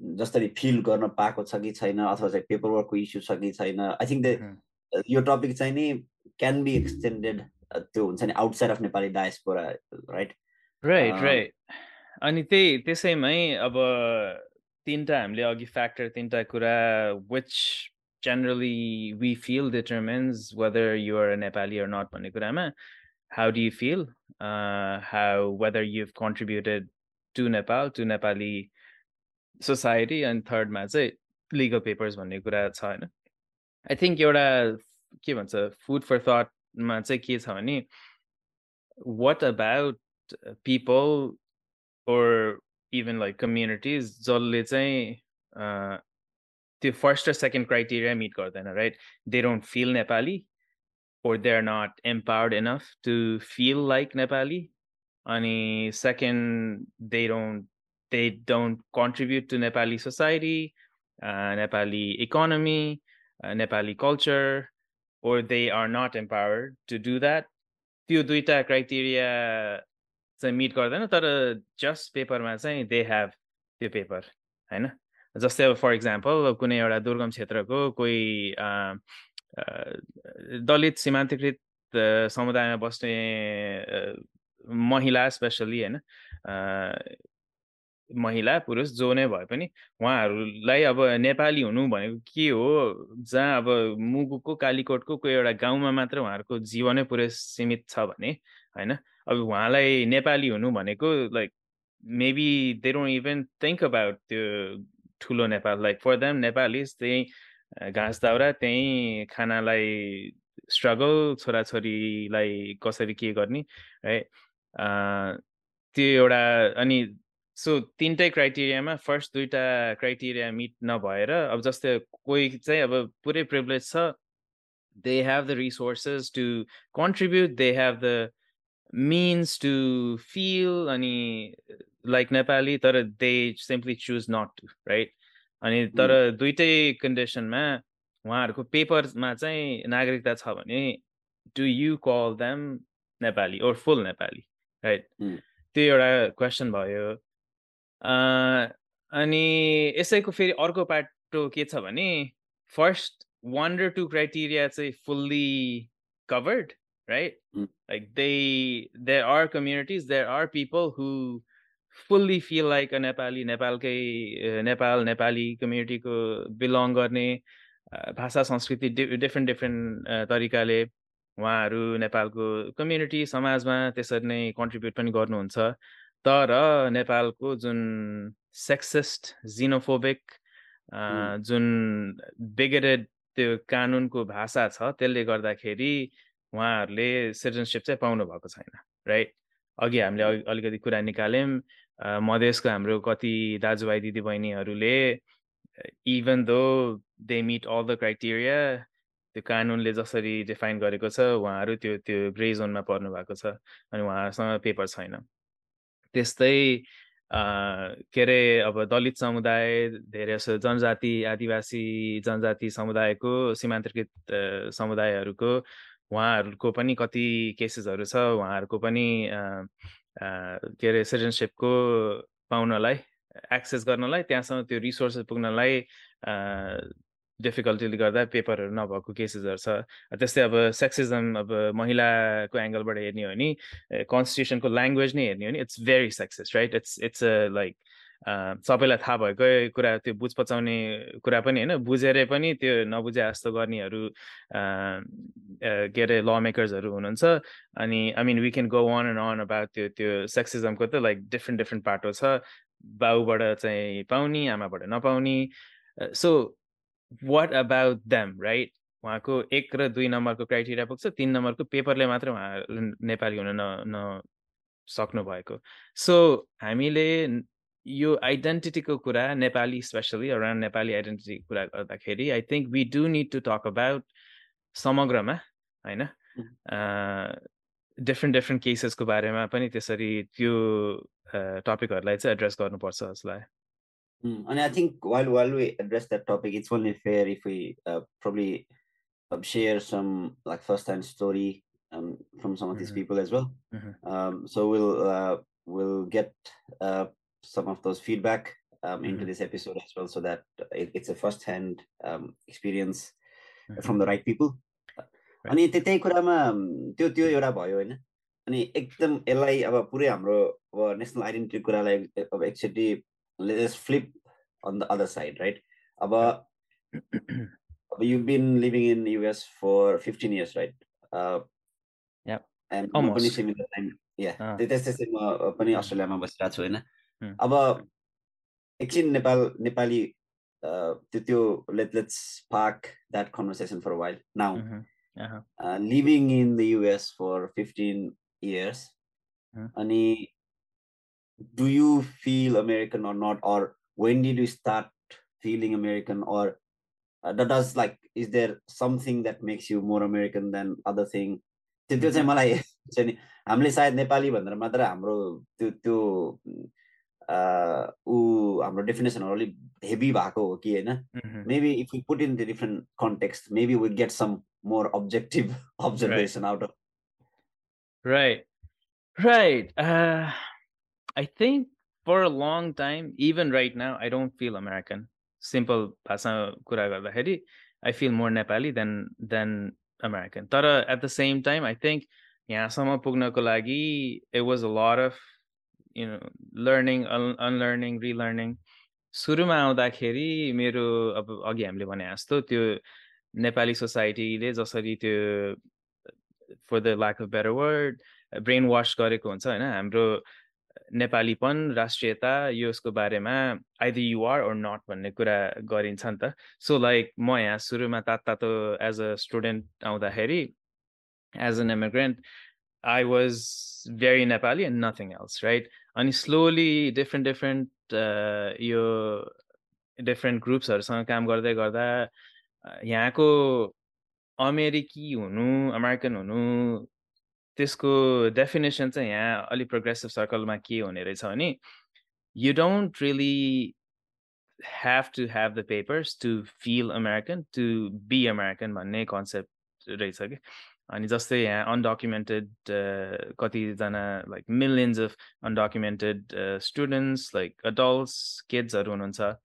जस्तरी फिल गर्न पाएको छ कि छैन अथवा चाहिँ पेपर वर्कको इस्यु छ कि छैन आई थिंक द यो टपिक चाहिँ नि क्यान बी एक्सटेन्डेड त्यो हुन्छ नि outside of Nepali diaspora right right right अनि त्यही त्यसैमै अब तीनटा हामीले अघि फ्याक्टर तीनटा कुरा which generally we feel determines whether you are a Nepali or not भन्ने कुरामा how do you feel uh, how whether you've contributed to Nepal to Nepali society and third ma चाहिँ legal papers भन्ने कुरा छ हैन I think एउटा के भन्छ food for thought मा चाहिँ के छ भने what about people or even like communities जसले चाहिँ त्यो first or second criteria meet गर्दैन right they don't feel Nepali or they're not empowered enough to feel like Nepali and second they don't they don't contribute to Nepali society, uh, Nepali economy, uh, Nepali culture, or they are not empowered to do that. Tyo duita criteria chai meet gardaina tara just paper ma chai they have tyo paper haina jastai for example kunai euta durgam kshetrako koi dalit simantikrit samudayama basne mahila especially haina महिला पुरुष जो नै भए पनि उहाँहरुलाई अब नेपाली हुनु भनेको के हो जहाँ अब मुगुको कालीकोटको कुनै एउटा गाउँमा मात्र उहाँहरुको जीवनै पुरै सीमित छ भने हैन अब उहाँलाई नेपाली हुनु भनेको like maybe they don't even think about त्यो ठुलो Nepal like for them Nepali is त्यही घाँस दाउरा त्यही खानालाई स्ट्रगल छोराछोरीलाई कसरी के गर्ने है त्यो एउटा अनि So तीनटै क्राइटेरियामा फर्स्ट दुईटा क्राइटेरिया मिट नभएर अब जस्तै कोही चाहिँ अब पुरै प्रिभिलेज छ they have the resources to contribute they have the means to feel अनि लाइक नेपाली तर they simply choose not to right अनि तर दुईटै कन्डिसनमा उहाँहरुको पेपरमा चाहिँ नागरिकता छ भने do you call them Nepali और फुल नेपाली राइट त्यो एउटा क्वेसन भयो अनि यसैको फेरि अर्को पाटो के छ भने first one or two criteria चाहिँ fully covered right mm. like they there are communities there are people who fully feel like a Nepali नेपालकै नेपाल नेपाली community को belong गर्ने भाषा संस्कृति different different तरिकाले उहाँहरु नेपालको community समाजमा त्यसरी नै contribute पनि गर्नुहुन्छ तर नेपालको जुन सेक्सिस्ट xenophobic mm. जुन बिगेटेड त्यो कानुनको भाषा छ त्यसले गर्दाखेरि उहाँहरुले सिटिजनशिप चाहिँ पाउनु भएको छैन राइट अघि हामीले अलिकति कुरा निकाल्यौं मधेसको हाम्रो कति दाजुभाइ दिदीबहिनीहरुले इभन दो दे मिट अल द क्राइटेरिया त्यो कानुनले जसरी डिफाइन गरेको छ उहाँहरु त्यो त्यो ग्रे जोनमा पर्नु भएको छ अनि उहाँहरुसँग पेपर छैन त्यस्तै के रे अब दलित समुदाय धेरै जसो जनजाति आदिवासी जनजाति समुदायको सीमान्तकृत समुदायहरुको उहाँहरुको पनि कति केसेसहरु छ उहाँहरुको पनि के रे सिटिजनशिपको पाउनलाई एक्सेस गर्नलाई त्यहाँसम्म त्यो रिसोर्सेस पुग्नलाई डिफिकल्टीले गर्दा पेपरहरु नभएको केसेसहरु छ त्यस्तै अब सेक्सिज्म अब महिलाको एंगलबाट हेर्ने हो नि कन्स्टिट्युसनको ल्याङ्ग्वेज नै हेर्ने हो नि it's very sexist right it's it's a like सबैलाई थाहा भएको कुरा त्यो बुझ पचाउने कुरा पनि हैन बुझेरै पनि त्यो नबुझे जस्तो गर्नेहरु के रे ल मेकर्सहरु हुनुहुन्छ अनि I mean we can go on and on about त्यो त्यो सेक्सिज्मको त लाइक डिफरेन्ट डिफरेन्ट पाटो छ बाउबाट चाहिँ पाउनी आमाबाट नपाउनी सो what about them right उहाँको एक र दुई नम्बरको क्राइटेरिया पुग्छ तीन नम्बरको पेपरले मात्र उहाँ नेपाली हुन न न सक्नु भएको सो हामीले यो आइडेन्टिटीको कुरा Nepali specially around Nepali identity कुरा गर्दाखेरि I think we do need to talk about समग्रमा हैन डिफरेन्ट डिफरेन्ट केसेसको बारेमा पनि त्यसरी त्यो टपिकहरुलाई चाहिँ एड्रेस गर्नुपर्छ जसलाई Mm. And I think while while we address that topic, it's only fair if we uh, probably um, share some like first-hand story um, from some of mm-hmm. these people as well. Mm-hmm. Um, so we'll uh, we'll get uh, some of those feedback um, into mm-hmm. this episode as well, so that it, it's a first-hand um, experience mm-hmm. from the right people. अनि त्यतै कुरामा त्यो त्यो एउटा भयो हैन अनि एकदम ally अब पुरै हाम्रो अब नेशनल आइडेन्टिटी कुरालाई अब actually let's flip on the other side, right? अब you've been living in U S for fifteen years, right? Uh, yeah. And almost similar time. Yeah. त्यतै त्यसै म पनि अस्ट्रेलियामा बसिरा छु हैन अब एकछिन नेपाल नेपाली त्यो let's park that conversation for a while now. Mm-hmm. Uh-huh. Uh, living in the U S for fifteen years, uh-huh. Ani, do you feel American or not? Or when did you start feeling American? Or uh, does like is there something that makes you more American than other thing? Typically, I malai. So, hamle side Nepali bandar madra hamro to to uh u hamro definition only heavy bhako ki hai na. Maybe if we put in the different context, maybe we get some more objective observation right. out of right right uh I think for a long time, even right now, I don't feel American. Simple bhasha kura garda kheri I feel more Nepali than than American, but at the same time I think yahasamma pugna ko lagi it was a lot of, you know, learning, un- unlearning, relearning. Suruma auda kheri mero ab agi hamle bane jasto tyo Nepali society le jasari tyo, for the lack of better word, brainwash gareko huncha हैन हाम्रो नेपालीपन राष्ट्रियता यसको बारेमा either you are or not भन्ने कुरा गरिन्छ नि त. So like म यहाँ सुरुमा तात्तातो as a student आउँदाखेरि, as an immigrant, I was very Nepali and nothing else, right? Ani slowly different different uh, yo different groups हरूसँग काम गर्दै गर्दा यहाँको अमेरिकी हुनु अमेरिकन हुनु त्यसको डेफिनेसन चाहिँ यहाँ अलि प्रोग्रेसिभ सर्कलमा के हुने रहेछ भने you don't really have to have the papers to feel American, to be American भन्ने कन्सेप्ट रहेछ के. अनि जस्तै यहाँ undocumented कतिजना like millions of undocumented uh, students like adults kidsहरु हुनुहुन्छ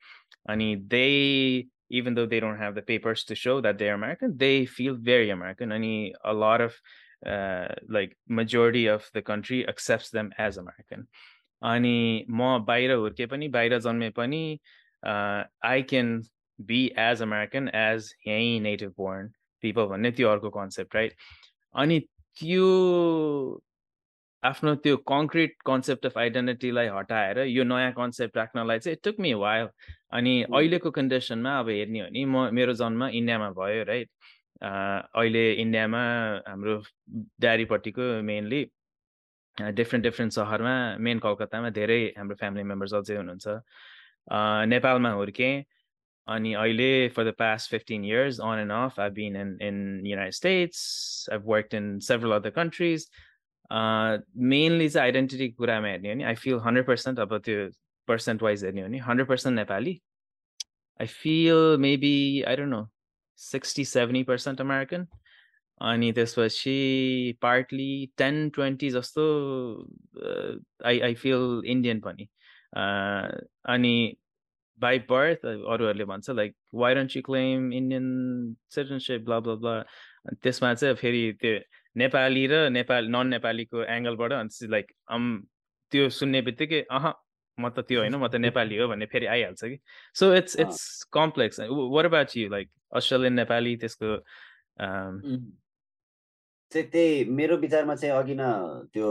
अनि they even though they don't have the papers to show that they're American, they feel very American. And a lot of, uh, like, majority of the country accepts them as American. And ma baira hurke pani, baira janme pani, I can be as American as yahi native-born people. That's the concept, right? And you... आफ्नो त्यो concrete concept of identity लाई हटाएर यो नयाँ concept राख्नलाई चाहिँ it took me a while. अनि अहिलेको condition मा अब हेर्ने हो नि म मेरो जन्म इन्डियामा भयो राइट अहिले इन्डियामा हाम्रो डारीपट्टिको मेनली डिफ्रेन्ट डिफ्रेन्ट सहरमा मेन कलकत्तामा धेरै हाम्रो फ्यामिली मेम्बर्स अझै हुनुहुन्छ नेपालमा हुर्के अनि अहिले for the past fifteen years on and off I've been in in United States, I've worked in several other countries. Uh, mainly the identity कुरा मा हेर्ने हो नि I feel one hundred percent अब त्यो percent wise हेर्ने हो नि one hundred percent Nepali. I feel maybe I don't know sixty seventy percent American. अनि त्यसपछि partly ten twenty जस्तो uh, I I feel Indian पनि. Uh, अनि by birth अरूहरुले भन्छ like why don't you claim Indian citizenship blah blah blah. त्यसमा चाहिँ फेरि त्यो नेपाली र नेपाल नन नेपालीको एंगलबाट अनि लाइक अम त्यो सुन्नेबित्तिकै अह म त त्यो हैन म त नेपाली हो भन्ने फेरि आइहाल्छ कि. So it's it's complex. What about you like Australian Nepali त्यसको त्यतै मेरो विचारमा चाहिँ अघि न त्यो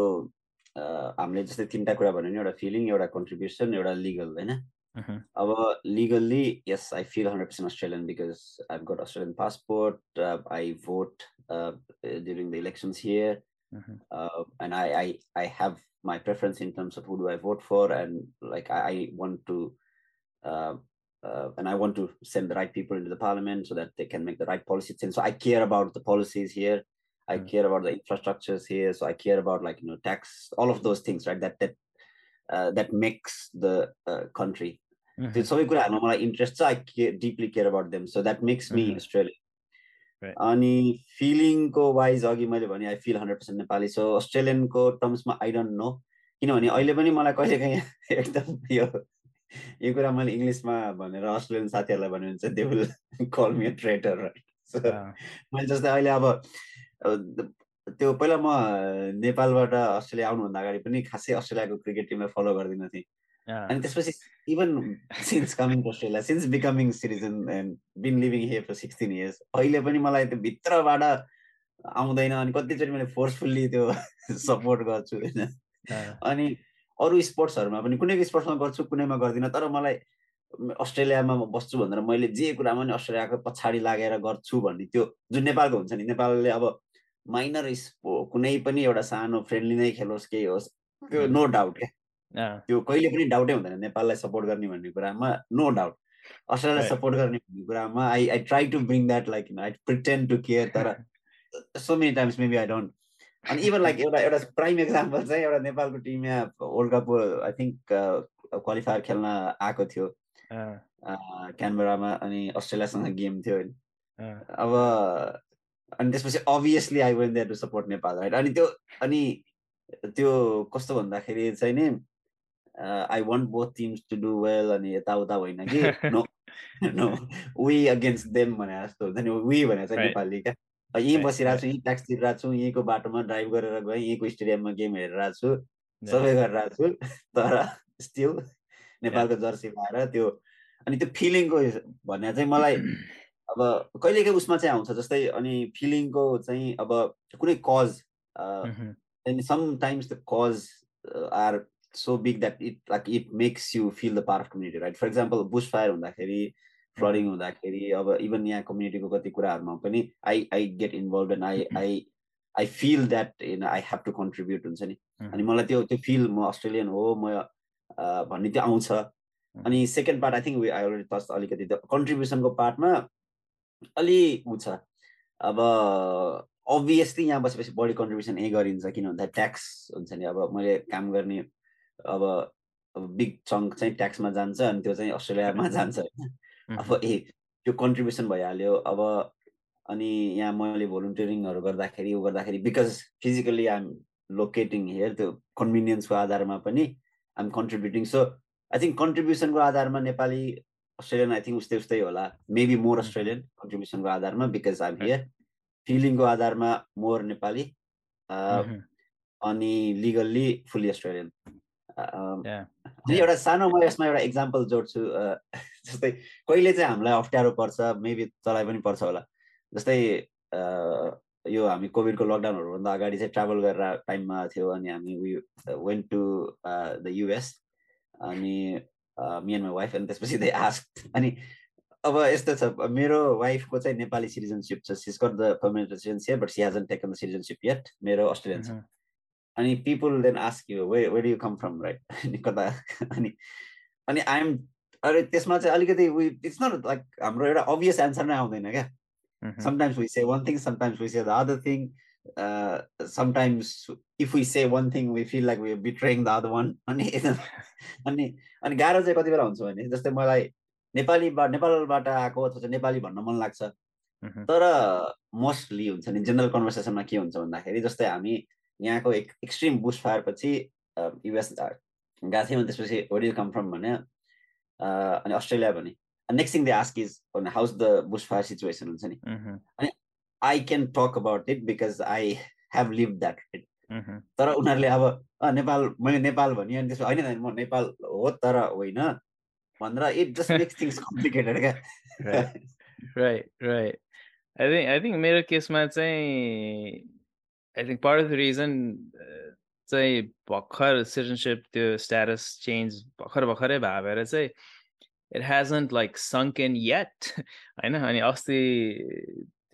हामीले जस्तै तीनटा कुरा भन्यो नि एउटा फिलिङ एउटा कन्ट्रिब्युसन एउटा लीगल हैन अब legally yes I feel one hundred percent Australian because I've got Australian passport, uh, I vote uh, during the elections here, mm-hmm. uh, and I, I I have my preference in terms of who do I vote for, and like I, I want to uh, uh, and I want to send the right people into the parliament so that they can make the right policy change. So I care about the policies here, I mm-hmm. care about the infrastructures here, so I care about like you know tax, all of those things, right? That that uh, that makes the uh, country. Mm-hmm. So we could have normal interests. I care, deeply care about them, so that makes me mm-hmm. Australian. Right. Ani feeling ko wise agi maile bhane I feel one hundred percent Nepali. So Australian ko terms ma I don't know. Kinabhane aile pani mala kaile kahi ekdam yo You could have an English ma, Australian Satya, they will call me a traitor, right? So yeah. I just I have the Pelama Nepal water, Australia, Nagaripani, Kasi, Australia cricket team, follow over the nothing. And this was even since coming to Australia, since becoming citizen and been living here for sixteen years, oil Panimala, the Bitra Vada, Amdaina, and got the forcefully to support God to any. Or sports are when you couldn't sports on Gotsukuna Gardina Taramalai Australia Bostu and Ramalji Kuraman Australia Patsari Lagera got two one to the Nepal guns and in Nepal minor is Kunapani or a son of friendly Hellos chaos. No doubt. You coil doubt him then Nepal support Garniman, no doubt. Australia support Garniman. I I try to bring that like you know, I pretend to care Tara so many times maybe I don't. And even like you know, prime example, say or Nepal team, World Cup, I think uh, qualifier खेल्न आको थियो Canberra and Australia game थियो. अब and this obviously I went there to support Nepal, right? And त्यो अनि त्यो कस्तो भन्दाखेरि चाहिँ नि I want both teams to do well and यता उता होइन कि no no we against them भने जस्तो हुन्छ we भने चाहिँ नेपाली क्या यही बसिरा छु यही ट्याक्स तिरेरा छु यहीको बाटोमा ड्राइभ गरेर गए यहीको स्टेडियममा गेम हेरेरा छु सबै गरेरा छु तर स्टिल नेपालको जर्सी लाएर त्यो अनि त्यो फिलिङको भन्ने चाहिँ मलाई अब कहिलेकाहीँ उसमा चाहिँ आउँछ जस्तै अनि फिलिङको चाहिँ अब कुनै कज अनि sometimes the cause are so big that it like it makes you feel the part of community right for example bush fire हुँदाखेरि flooding on that area of even yeah community I I get involved and I I I feel that you know I have to contribute and I feel more Australian oh my uh and second part I think we I already touched the contribution go part ma Ali obviously body contribution that tax about a big chunk tax and Australia अब ए त्यो contribution भइहाल्यो अब अनि यहाँ मैले भोलन्टियरिङहरु गर्दाखेरि उ गर्दाखेरि because physically I am locating here त्यो कन्भिनियन्सको आधारमा पनि I am contributing so I think कन्ट्रिब्युसनको आधारमा नेपाली अस्ट्रेलियन आई थिंक उस्तै उस्तै होला मेबी मोर अस्ट्रेलियन कन्ट्रिब्युसनको आधारमा बिकज आई एम हियर फिलिङको आधारमा मोर नेपाली अनि लिगल्ली फुली अस्ट्रेलियन एउटा सानो म यसमा एउटा एक्जाम्पल जोड्छु जस्तै कहिले चाहिँ हामीलाई अप्ठ्यारो पर्छ मेबी तलाई पनि पर्छ होला जस्तै यो हामी कोभिडको लकडाउनहरु भन्दा अगाडि चाहिँ ट्राभल गरेर टाइममा थियो अनि हामी we went to the US अनि मी एन्ड माइ वाइफ अनि त्यसपछि दे आस्क्ड अनि अब यस्तो छ मेरो वाइफको चाहिँ नेपाली सिटिजनशिप छ she is got the permanent residency but she hasn't taken the citizenship yet मेरो अस्ट्रेलियन छ and people then ask you where where do you come from right and I'm it's not like I'm an obvious answer now sometimes we say one thing sometimes we say the other thing uh, sometimes if we say one thing we feel like we're betraying the other one and and garo jai kati bela huncha bhane jastai malai nepali ba nepal bata aako athawa nepali bhanna man lagcha tara mostly huncha ni general conversation ma ke huncha bhanda kheri jastai hami यहाँको एक extreme bush fire पछि US गएको थिएँ त्यसपछि where you come from भने अनि Australia भने next thing they ask is on how is the bush fire situation हुन्छ नि अनि I can talk about it because I have live that right तर उनीहरूले अब नेपाल मैले नेपाल भने अनि त्यसपछि होइन म नेपाल हो तर होइन भनेर it just makes things complicated क्या right right I think I think मेरो केसमा चाहिँ I think part of the reason say uh, citizenship the status change it hasn't like sunk in yet. I know and asti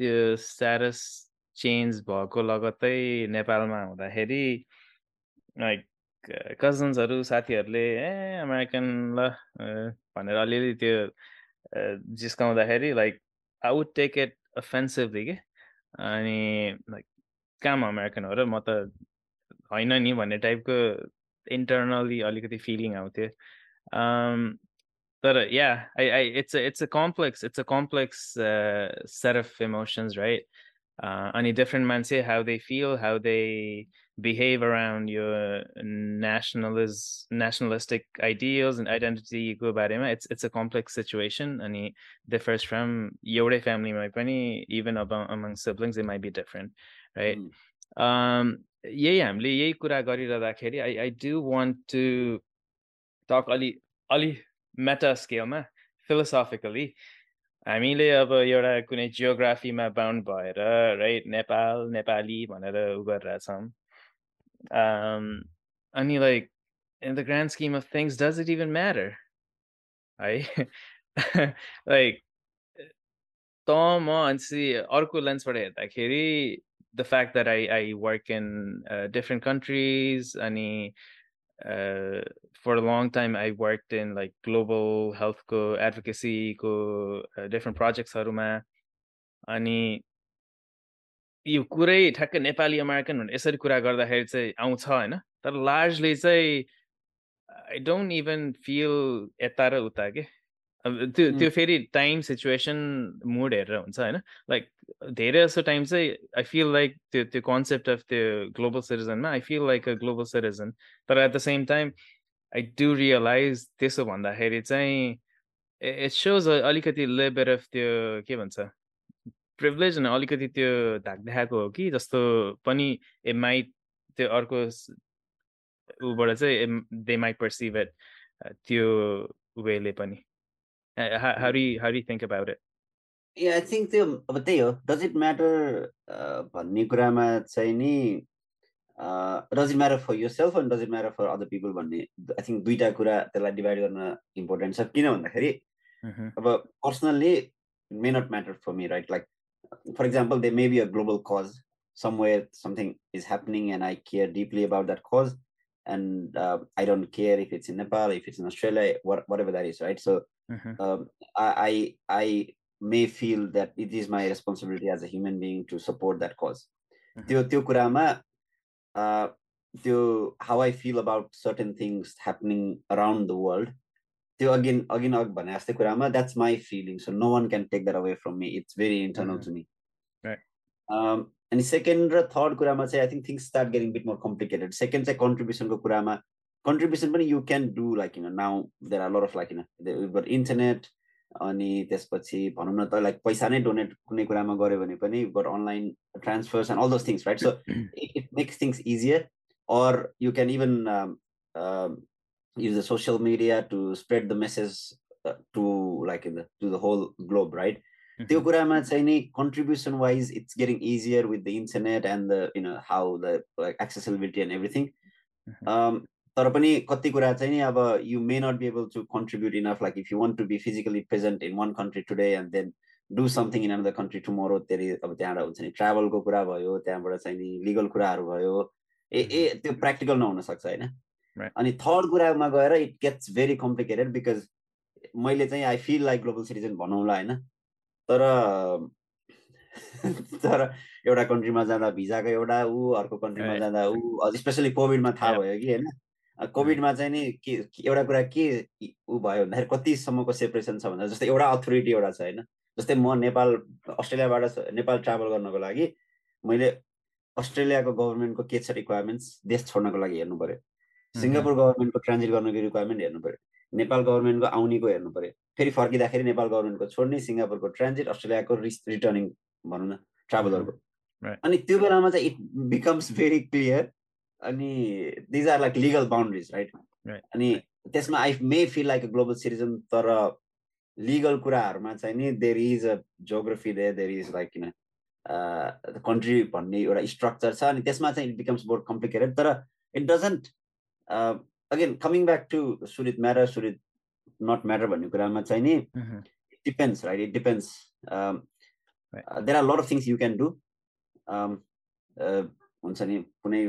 the status change bhako lagatai Nepal ma hundakheri like cousins haru sathiharule eh American la bhanera alili tyo jiskaउँदाखेरि like I would take it offensively ke ani like काम American हो र म त हैन नि भन्ने टाइपको internally अलिकति फिलिङ आउँथ्यो तर या I I it's a it's a complex it's a complex set of emotions right अनि डिफरेन्ट मान्छे how they feel how they behave around your nationalist nationalistic ideals and identity ko barema, it's it's a complex situation, and it differs from your family my pani, even among, among siblings it might be different, right? Mm. um yeah yeah hamle kura gariradakheri i i do want to talk ali ali meta scale ma philosophically. हामीले अब एउटा कुनै जियोग्राफीमा bound भएर right Nepal Nepali भनेर उ गरिरहेछौं um अनि like in the grand scheme of things, does it even matter? I like Tom and see अर्को लेन्सबाट हेर्दाखेरि the fact that I I work in uh, different countries, अनि uh for a long time I worked in like global health co advocacy co uh, different projects haruma, ani yo kurai thakka Nepali American bhanera esari kura garda kheri chai auncha हैन, तर largely chai I don't even feel eta ra uta ke त्यो त्यो फेरि time situation मुड हेरेर हुन्छ हैन, like धेरै जसो time चाहिँ आई फिल लाइक त्यो त्यो कन्सेप्ट अफ त्यो ग्लोबल सिटिजनमा I feel like a global citizen, तर at the same time I do realize त्यसो भन्दाखेरि चाहिँ इट सोज अलिकति लेबर अफ त्यो के भन्छ प्रिभिलेज न अलिकति त्यो ढाकढाको हो कि जस्तो पनि ए माइट त्यो अर्को ऊबाट चाहिँ दे माइट पर्सिभ इट त्यो वेले पनि. How, how do you how do you think about it? Yeah, I think the but does it matter? Uh, does it matter for yourself and does it matter for other people? I think duita kura tela divide garna important sa kina bhandakheri. But personally, it may not matter for me, right? Like, for example, there may be a global cause somewhere, something is happening, and I care deeply about that cause, and uh, I don't care if it's in Nepal, if it's in Australia, what, whatever that is, right? So. Mm-hmm. um, I I may feel that it is my responsibility as a human being to support that cause. त्यो त्यो कुरामा त्यो how I feel about certain things happening around the world. त्यो again again भने जस्तै कुरामा that's my feeling. So no one can take that away from me. It's very internal mm-hmm. to me. Right. Um, and second raw third कुरामा चाहिँ I think things start getting a bit more complicated. Second चाहिँ contribution को कुरामा. Contribution money you can do, like, you know, now there are a lot of, like, you know, we've got internet ani tespachi bhanau na ta like paisa nai donate kunai kura ma garyo bhane pani you've got online transfers and all those things, right? So it, it makes things easier, or you can even um, um, use the social media to spread the message uh, to like in the to the whole globe, right? Tyo kura ma chai ni contribution wise it's getting easier with the internet and the, you know, how the like, accessibility and everything. um तर पनि कति कुरा चाहिँ नि अब you may not be able to contribute enough, like if you want to be physically present in one country today and then do something in another country tomorrow, त्यही अब त्यहाँबाट हुन्छ नि ट्राभल को कुरा भयो, त्यहाँबाट चाहिँ नि लीगल कुराहरु भयो, ए ए त्यो practical नहुन सक्छ हैन. अनि थर्ड कुरामा गएर it gets very complicated because मैले चाहिँ I feel like global citizen भनौला हैन, तर तर एउटा कन्ट्रीमा जाँदा भिजाको एउटा उ अर्को कन्ट्रीमा जाँदा उ स्पेशली कोभिडमा थाहा भयो कि हैन, कोभिडमा चाहिँ नि के एउटा कुरा के उ भयो भन्दाखेरि कतिसम्मको सेपरेसन छ भन्दा जस्तै एउटा अथोरिटी एउटा छ हैन, जस्तै म नेपाल अस्ट्रेलियाबाट नेपाल ट्राभल गर्नको लागि मैले अस्ट्रेलियाको गभर्नमेन्टको के छ रिक्वायरमेन्ट्स देश छोड्नको लागि हेर्नु पर्यो, सिङ्गापुर गभर्नमेन्टको ट्रान्जिट गर्नको रिक्वायरमेन्ट हेर्नु पर्यो, नेपाल गभर्नमेन्टको आउनेको हेर्नु पर्यो, फेरि फर्किदाखेरि नेपाल गभर्नमेन्टको छोड्ने, सिङ्गापुरको ट्रान्जिट, अस्ट्रेलियाको रिटर्निङ भनौँ न ट्राभलरको. अनि त्यो बेलामा चाहिँ it becomes very clear. Ani, these are like legal boundaries, right? Right. Ani, tesma I may feel like a global citizen, but legal kuraharma chai ni there is a geography there, there is like, you know, uh, the country bhanne euta structure cha, ani tesma chai it becomes more complicated. But it doesn't. Uh, again, coming back to should it matter, should it not matter? Bhanne kurama chai ni it depends, right? It depends. Um, right. Uh, there are a lot of things you can do. Um, uh, huncha ni kunai.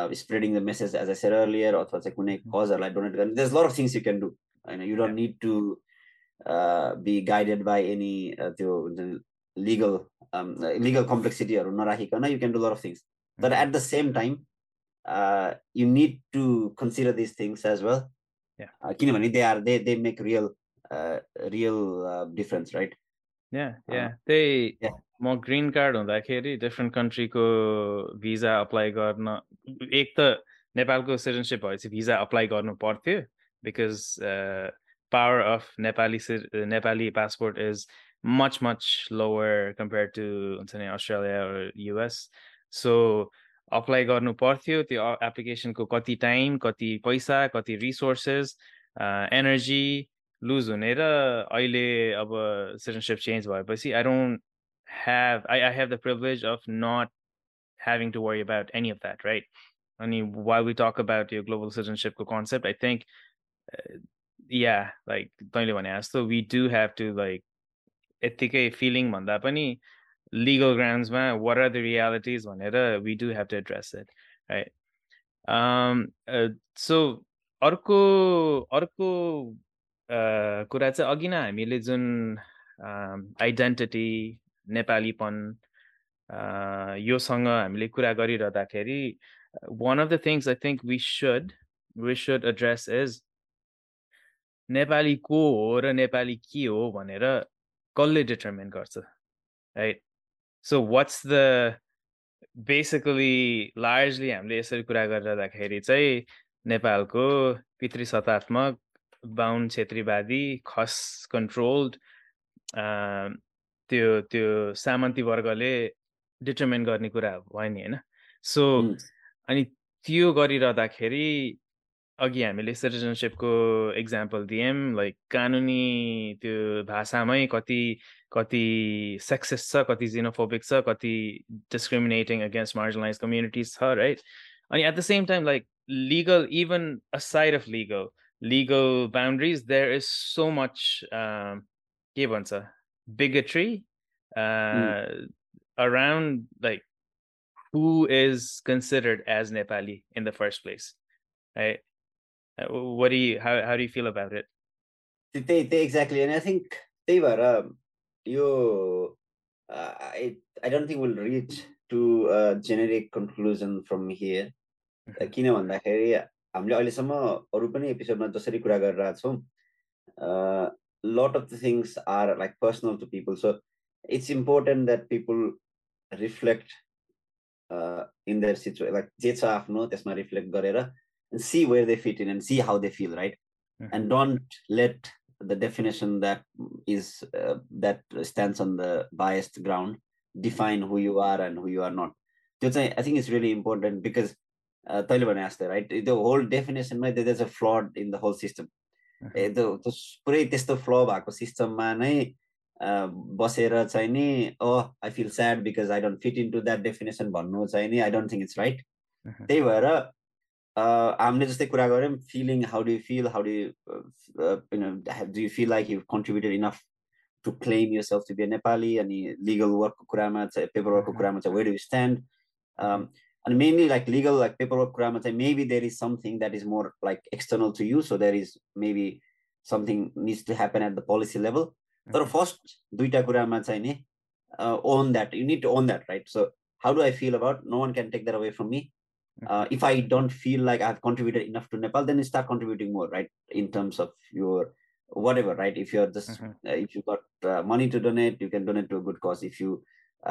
Uh, spreading the message, as I said earlier, or cause or like donate. There's a lot of things you can do. You know, you don't need to uh, be guided by any uh, the legal um, legal complexity or narahikana. You can do a lot of things, but at the same time, uh, you need to consider these things as well. Yeah, uh, they are they they make real uh, real uh, difference, right? Yeah, yeah. Um, they yeah. more green card on that carry different country ko visa apply garna. Ek ta Nepal ko citizenship hoyechi visa apply garnu partyo because uh, power of Nepali Nepali passport is much much lower compared to Australia or U S. So apply garnu partyo the application ko kati time, kati paisa, kati resources, uh, energy. Lose hunera aile aba citizenship change bhayepachi I don't have I, I have the privilege of not having to worry about any of that, right? I mean, while we talk about your global citizenship concept, I think uh, yeah, like taile bhane jasto we do have to like ethikai feeling bhanda pani legal grounds ma what are the realities bhanera we do have to address it, right? Um uh, so arko arko कुरा चाहिँ अघि नै हामीले जुन identity नेपालीपन योसँग हामीले कुरा गरिरहँदाखेरि one of the things I think we should we should address is Nepali को हो र नेपाली के हो भनेर कसले डिटरमिन गर्छ, right? So what's the basically largely हामीले यसरी कुरा गरिरहँदाखेरि चाहिँ नेपालको पितृसत्तात्मक bound Chetribadi, cost controlled, um, त्यो त्यो सामन्ती वर्गले determine गर्ने कुरा होइन हैन. So अनि त्यो गरिरहँदाखेरि अघि हामीले citizenship को example दियौं, like कानुनी त्यो भाषामै कति कति sexist छ, कति xenophobic छ, कति discriminating against marginalized communities छ, right? And at the same time, like legal, even aside of legal legal boundaries, there is so much um bigotry uh mm. around like who is considered as Nepali in the first place, right? What do you how, how do you feel about it? They, they exactly, and I think they were um, you uh, I I don't think we'll reach to a generic conclusion from here. हामीले अहिलेसम्म अरु पनि एपिसोडमा जसरी कुरा गरिरहेका छौं अ lot of the things are like personal to people, so it's important that people reflect uh, in their situation, like जे छ आफ्नो त्यसमा reflect गरेर and see where they fit in and see how they feel, right? Mm-hmm. And don't let the definition that is uh, that stands on the biased ground define who you are and who you are not. त्यो चाहिँ I think it's really important because Uh, right? The whole definition, right? There's a flaw in the whole system. The the flaw system man, oh, I feel sad because I don't fit into that definition. But no, I don't think it's right. They were uh I'm just a feeling, how do you feel? How do you uh, you know do you feel like you've contributed enough to claim yourself to be a Nepali? And legal work, paperwork, where do you stand? Um And mainly like legal, like paperwork, grammar, maybe there is something that is more like external to you. So there is maybe something needs to happen at the policy level. But first, uh, own that. You need to own that, right? So how do I feel about? No one can take that away from me. Uh, if I don't feel like I've contributed enough to Nepal, then you start contributing more, right? In terms of your whatever, right? If you're just, uh, if you got uh, money to donate, you can donate to a good cause. If you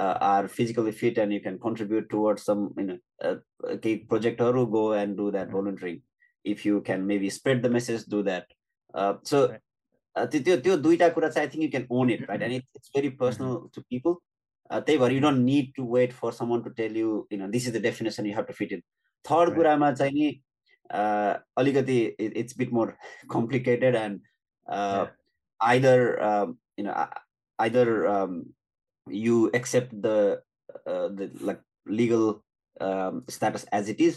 Uh, are physically fit and you can contribute towards some, you know, uh, okay, project or go and do that volunteering. If you can maybe spread the message, do that. Uh, so uh, I think you can own it, right? And it, it's very personal to people. Uh, you don't need to wait for someone to tell you, you know, this is the definition you have to fit in. Third, uh, it's a bit more complicated and uh, either, um, you know, either, um, you accept the uh, the like legal um, status as it is,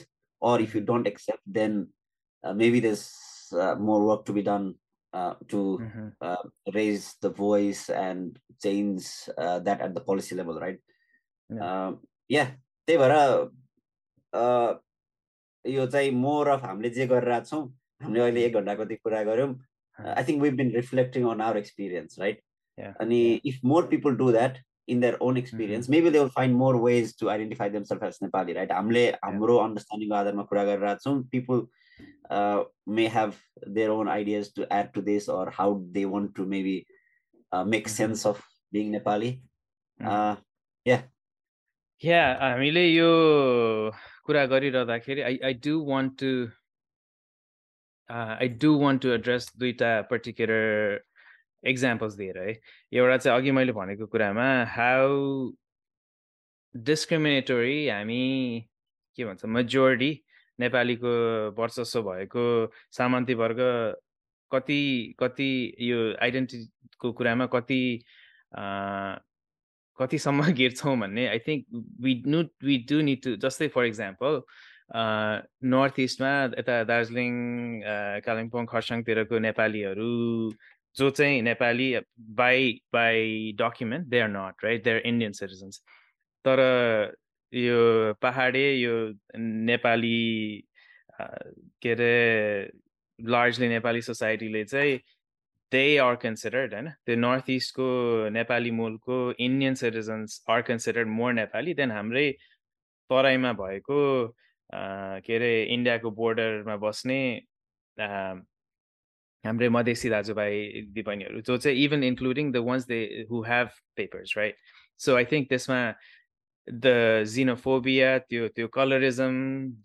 or if you don't accept, then uh, maybe there's uh, more work to be done uh, to mm-hmm. uh, raise the voice and change uh, that at the policy level, right? Yeah, um, yeah. They were uh you say more of I think we've been reflecting on our experience, right? Yeah, and if more people do that in their own experience, mm-hmm. maybe they will find more ways to identify themselves as Nepali, right? Amle, amro understanding adharma kura garira chhau. People uh, may have their own ideas to add to this or how they want to maybe uh, make mm-hmm. sense of being Nepali. Uh, yeah. Yeah, हामीले यो कुरा गरिरदाखेरि I I do want to uh, I do want to address दुईटा particular examples दिएर है. एउटा चाहिँ अघि मैले भनेको कुरामा how discriminatory हामी के भन्छ majority नेपालीको वर्चस्व भएको सामन्ती वर्ग कति कति यो आइडेन्टिटीको कुरामा कति अ कति सम्म गिर्छौं भन्ने I think we need we do need to just say for example uh northeast मा एता दार्जिलिङ कालिम्पोङ खरसाङतिरको नेपालीहरु जो चाहिँ Nepali by by document they are not right they're Indian citizens तर यो पहाडे यो नेपाली के रे largely Nepali society ले चाहिँ they are considered and the northeast ko Nepali mool ko Indian citizens are considered more Nepali than hamre tarai ma bhayeko ke re India ko border ma basne hamre madesi dajubai dipaniharu jo chai even including the ones they who have papers right so I think this ma the xenophobia tyo tyo colorism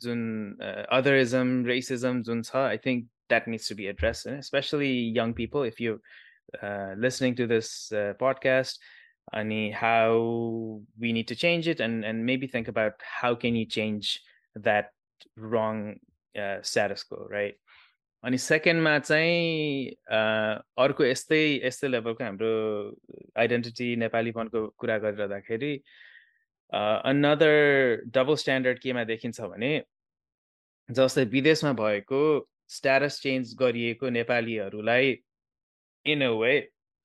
jun uh, otherism racism jun cha I think that needs to be addressed, and especially young people. If you're uh, listening to this uh, podcast, and how we need to change it, and and maybe think about how can you change that wrong uh, status quo, right? And second, ma chai arko yastei yastei level ko hamro identity Nepalipan ko kura garira dakheri another double standard ke ma dekhincha bhane jastai videshma bhayeko status change गरिएको नेपालीहरुलाई in a way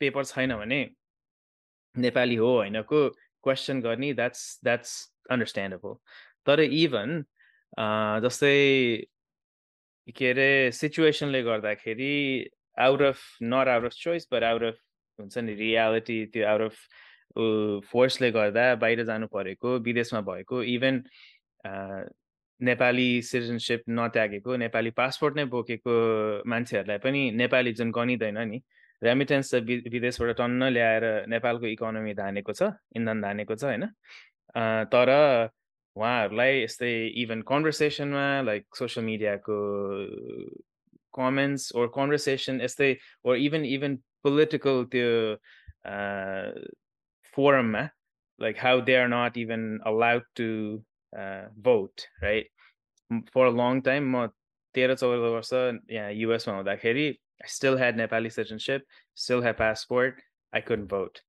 paper छैन भने नेपाली हो हैनको question गर्ने that's that's understandable तर even जस्तै के रे सिचुएसनले गर्दाखेरि out of not out of choice but out of हुन्छ नि reality त्यो out of force ले गर्दा बाहिर जानु परेको विदेशमा भएको even Nepali citizenship नत्यागेको नेपाली पासपोर्ट नै बोकेको मान्छेहरुलाई पनि नेपाली जुन गनिदैन नि रेमिटेन्स विदेशबाट टन्न ल्याएर नेपालको इकोनोमी धानेको छ इन्धन धानेको छ हैन तर उहाँहरुलाई यस्तै इभन कन्भर्सेसनमा लाइक सोशल मिडियाको कमेन्ट्स ओर कन्भर्सेसन यस्तै ओर इभन इभन पोलिटिकल त्यो फोरममा like how they are not even allowed to Uh, vote right for a long time ma thirteen fourteen varsha yeah U S ma hudakheri I still had Nepali citizenship still had passport I couldn't vote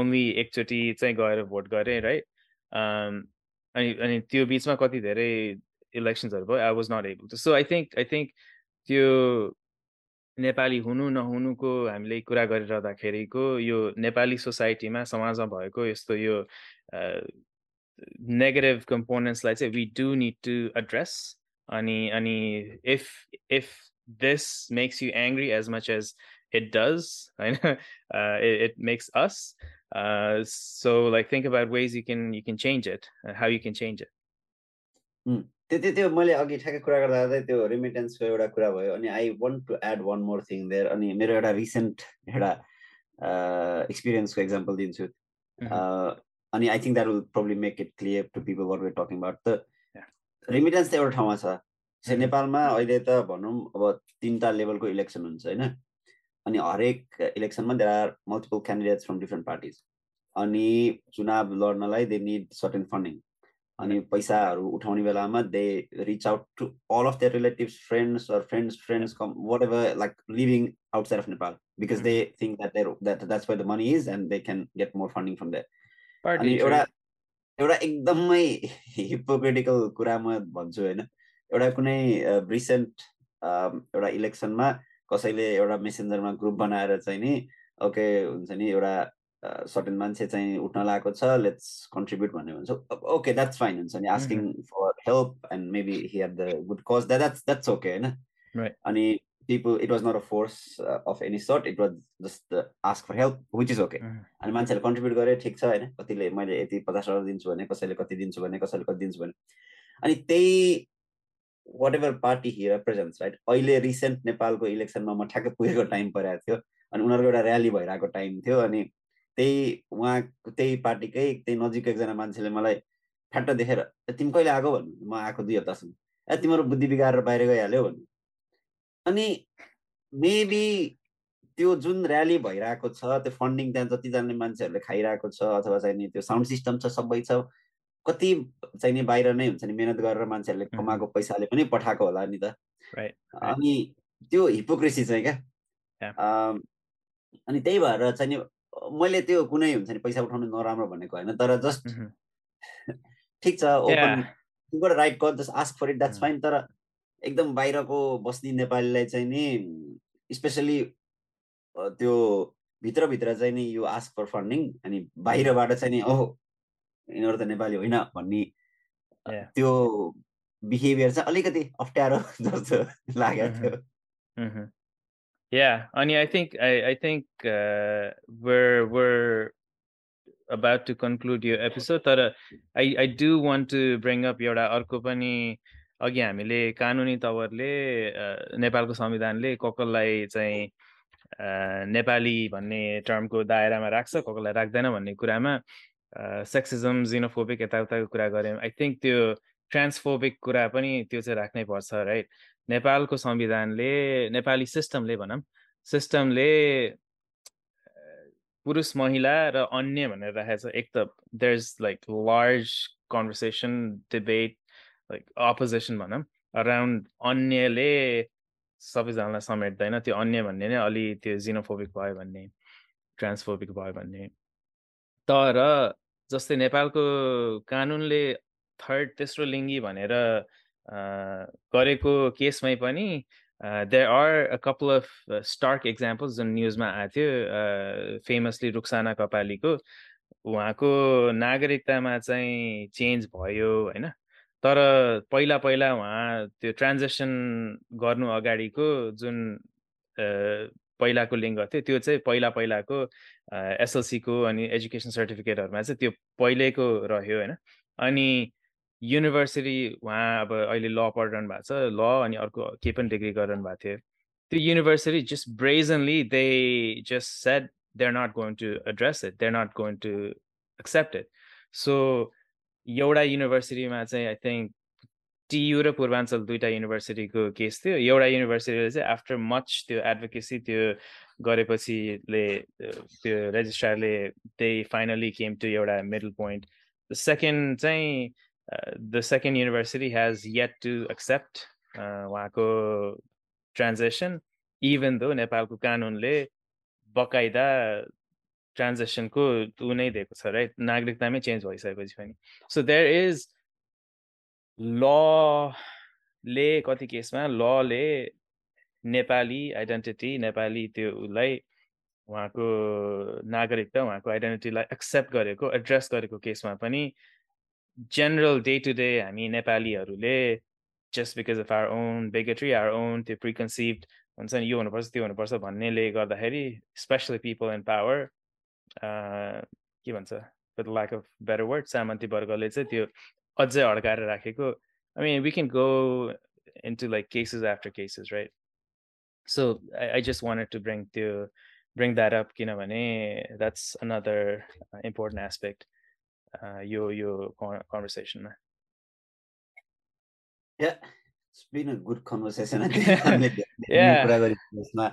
only ekchoti chai gaera vote gare right um ani ani tyo beech ma kati dherai elections haru bhayo I was not able to so I think I think tyo Nepali hunu nahunu ko hamile kura gariradakheri ko yo Nepali society ma samajma bhayeko yesto yo negative components like say we do need to address ani ani if if this makes you angry as much as it does I know uh, it, it makes us uh, so like think about ways you can you can change it and how you can change it त्यो त्यो मैले अघि ठ्याक्कै कुरा गर्दा त्यो remittance को एउटा कुरा भयो अनि I want to add one more thing there अनि मेरो एउटा recent एउटा experience को example दिन्छु I mean, I think that will probably make it clear to people what we're talking about. The yeah. remittance they were thauma cha. So Nepal ma अहिले त भनौं अब तीनटा लेभलको इलेक्सन हुन्छ हैन. अनि हरेक इलेक्सनमा there are multiple candidates from different parties. अनि चुनाव लड्नलाई they need certain funding. अनि पैसाहरु उठाउने बेलामा they reach out to all of their relatives, friends or friends friends whatever like living outside of Nepal because mm-hmm. they think that they that that's where the money is and they can get more funding from there. अनि एउटा एउटा एकदमै hypocritical कुरा म भन्छु हैन एउटा कुनै recent एउटा इलेक्सनमा कसैले एउटा मेसेन्जरमा ग्रुप बनाएर चाहिँ नि ओके हुन्छ नि एउटा सर्टेन मान्छे चाहिँ उठ्न लागेको छ लेट्स कन्ट्रिब्युट भन्ने भन्छ ओके दैट्स फाइन हुन्छ नि asking for help and maybe he had the good cause that that's that's okay हैन अनि people it was not a force uh, of any sort it was just uh, ask for help which is okay and manchele contribute gare thik cha हैन कतिले मैले यति fifty dollars दिन्छु भने कसैले कति दिन्छु भने कसैले कति दिन्छु भने अनि त्यही whatever party he represents right अहिले recent नेपालको इलेक्सनमा म ठ्याक्कै पुगेको टाइम परेको थियो अनि उनीहरुको एउटा rally भइराको टाइम थियो अनि they want they party cake, they no jig exam and Selemalai, Pata de Hera, a Timcoilago, Macadia Tasson, a Timor Budibigar by Rega alone. Only maybe त्यो जुन रैली भइराको छ त्यो फन्डिङ त्यहाँ जति जाने मान्छेहरुले खाइराको छ अथवा चाहिँ नि त्यो साउन्ड सिस्टम छ सबै छ कति चाहिँ नि बाहिर नै हुन्छ नि मेहनत गरेर मान्छेहरुले कमाएको पैसाले पनि पठाएको होला नि त राइट अनि त्यो हिपोक्रेसी चाहिँ के अनि त्यही भएर चाहिँ नि मैले त्यो कुनै हुन्छ नि पैसा उठाउनु नराम्रो भनेको हैन तर जस्ट ठीक छ open you got right call just ask for it that's fine तर एकदम बाहिरको बस्ने नेपालीलाई चाहिँ नि स्पेशली त्यो भित्र भित्र चाहिँ नि यो आस्क फर फन्डिङ अनि बाहिरबाट चाहिँ नि ओहो इनहरु त नेपाली होइन भन्ने त्यो बिहेभियर चाहिँ अलिकति अप्ठ्यारो जस्तो लाग्यो त्यो हम्म yeah अनि I think I I think uh, we're we're about to conclude your episode तर I I do want to bring up एउटा अर्को पनि अघि हामीले कानुनी तवरले नेपालको संविधानले ककललाई चाहिँ Uh, Nepali भन्ने टर्मको दायरामा राख्छ कसैलाई राख्दैन भन्ने कुरामा सेक्सिज्म जिनोफोबिक यताउताको कुरा गर्यौं आई थिंक त्यो ट्रान्सफोबिक कुरा पनि त्यो चाहिँ राख्नै पर्छ राइट नेपालको संविधानले नेपाली सिस्टमले भनम सिस्टमले पुरुष महिला र अन्य भनेर राखेछ एक त there is like large conversation debate like opposition भनम अराउन्ड अन्यले सबैजनालाई समेट्दैन त्यो अन्य भन्ने नै अलि त्यो जिनोफोबिक भयो भन्ने ट्रान्सफोबिक भयो भन्ने तर जस्तै नेपालको कानुनले थर्ड तेस्रो लिङ्गी भनेर गरेको केसमै पनि there are a couple of stark examples जुन न्यूजमा आथ्यो फेमसली रुखसाना कपालीको उहाँको नागरिकतामा चाहिँ चेन्ज भयो हैन तर पहिला पहिला वहाँ त्यो ट्रान्जिसन गर्नु अगाडीको जुन पहिलाको लिङ्ग थियो त्यो चाहिँ पहिला पहिलाको एसएलसी को अनि एजुकेसन सर्टिफिकेटहरुमा चाहिँ त्यो पहिलेको रह्यो हैन अनि युनिभर्सिटी वहाँ अब अहिले ल पढ्रन भएको छ ल अनि अर्को के पनि डिग्री गर्नु भएको थियो त्यो university just brazenly they just said they are not going to address it they are not going to accept it so एउटा युनिभर्सिटीमा चाहिँ आई थिंक टीयू र पूर्वाञ्चल दुईटा युनिभर्सिटीको केस थियो एउटा युनिभर्सिटीले चाहिँ आफ्टर मच त्यो एडभोकेसी त्यो गरेपछिले त्यो रेजिस्ट्रारले दे फाइनली केम टु एउटा मिडल पोइन्ट द सेकेन्ड चाहिँ the second university has yet to accept उहाँको ट्रान्जिसन इभन दो नेपालको कानुनले बकाइदा transition ko unai deko cha right nagrikta mai change bhayisakepachi pani so there is law le kati case ma law le Nepali identity Nepali tyo ulai wahako nagrikta wahako identity lai accept gareko address gareko case ma pani general day to day hami Nepali haru le just because of our own bigotry our own the preconceived huncha ni yo hunu parcha tyo hunu parcha bhanne le garda kheri especially people in power uh given sir for the lack of better word samanti bargale chai tyo ajjai adkare rakeko I mean we can go into like cases after cases right so i, I just wanted to bring to bring that up kinabhane that's another uh, important aspect uh yo yo conversation ma yeah it's been a good conversation I think yeah kura garinu ma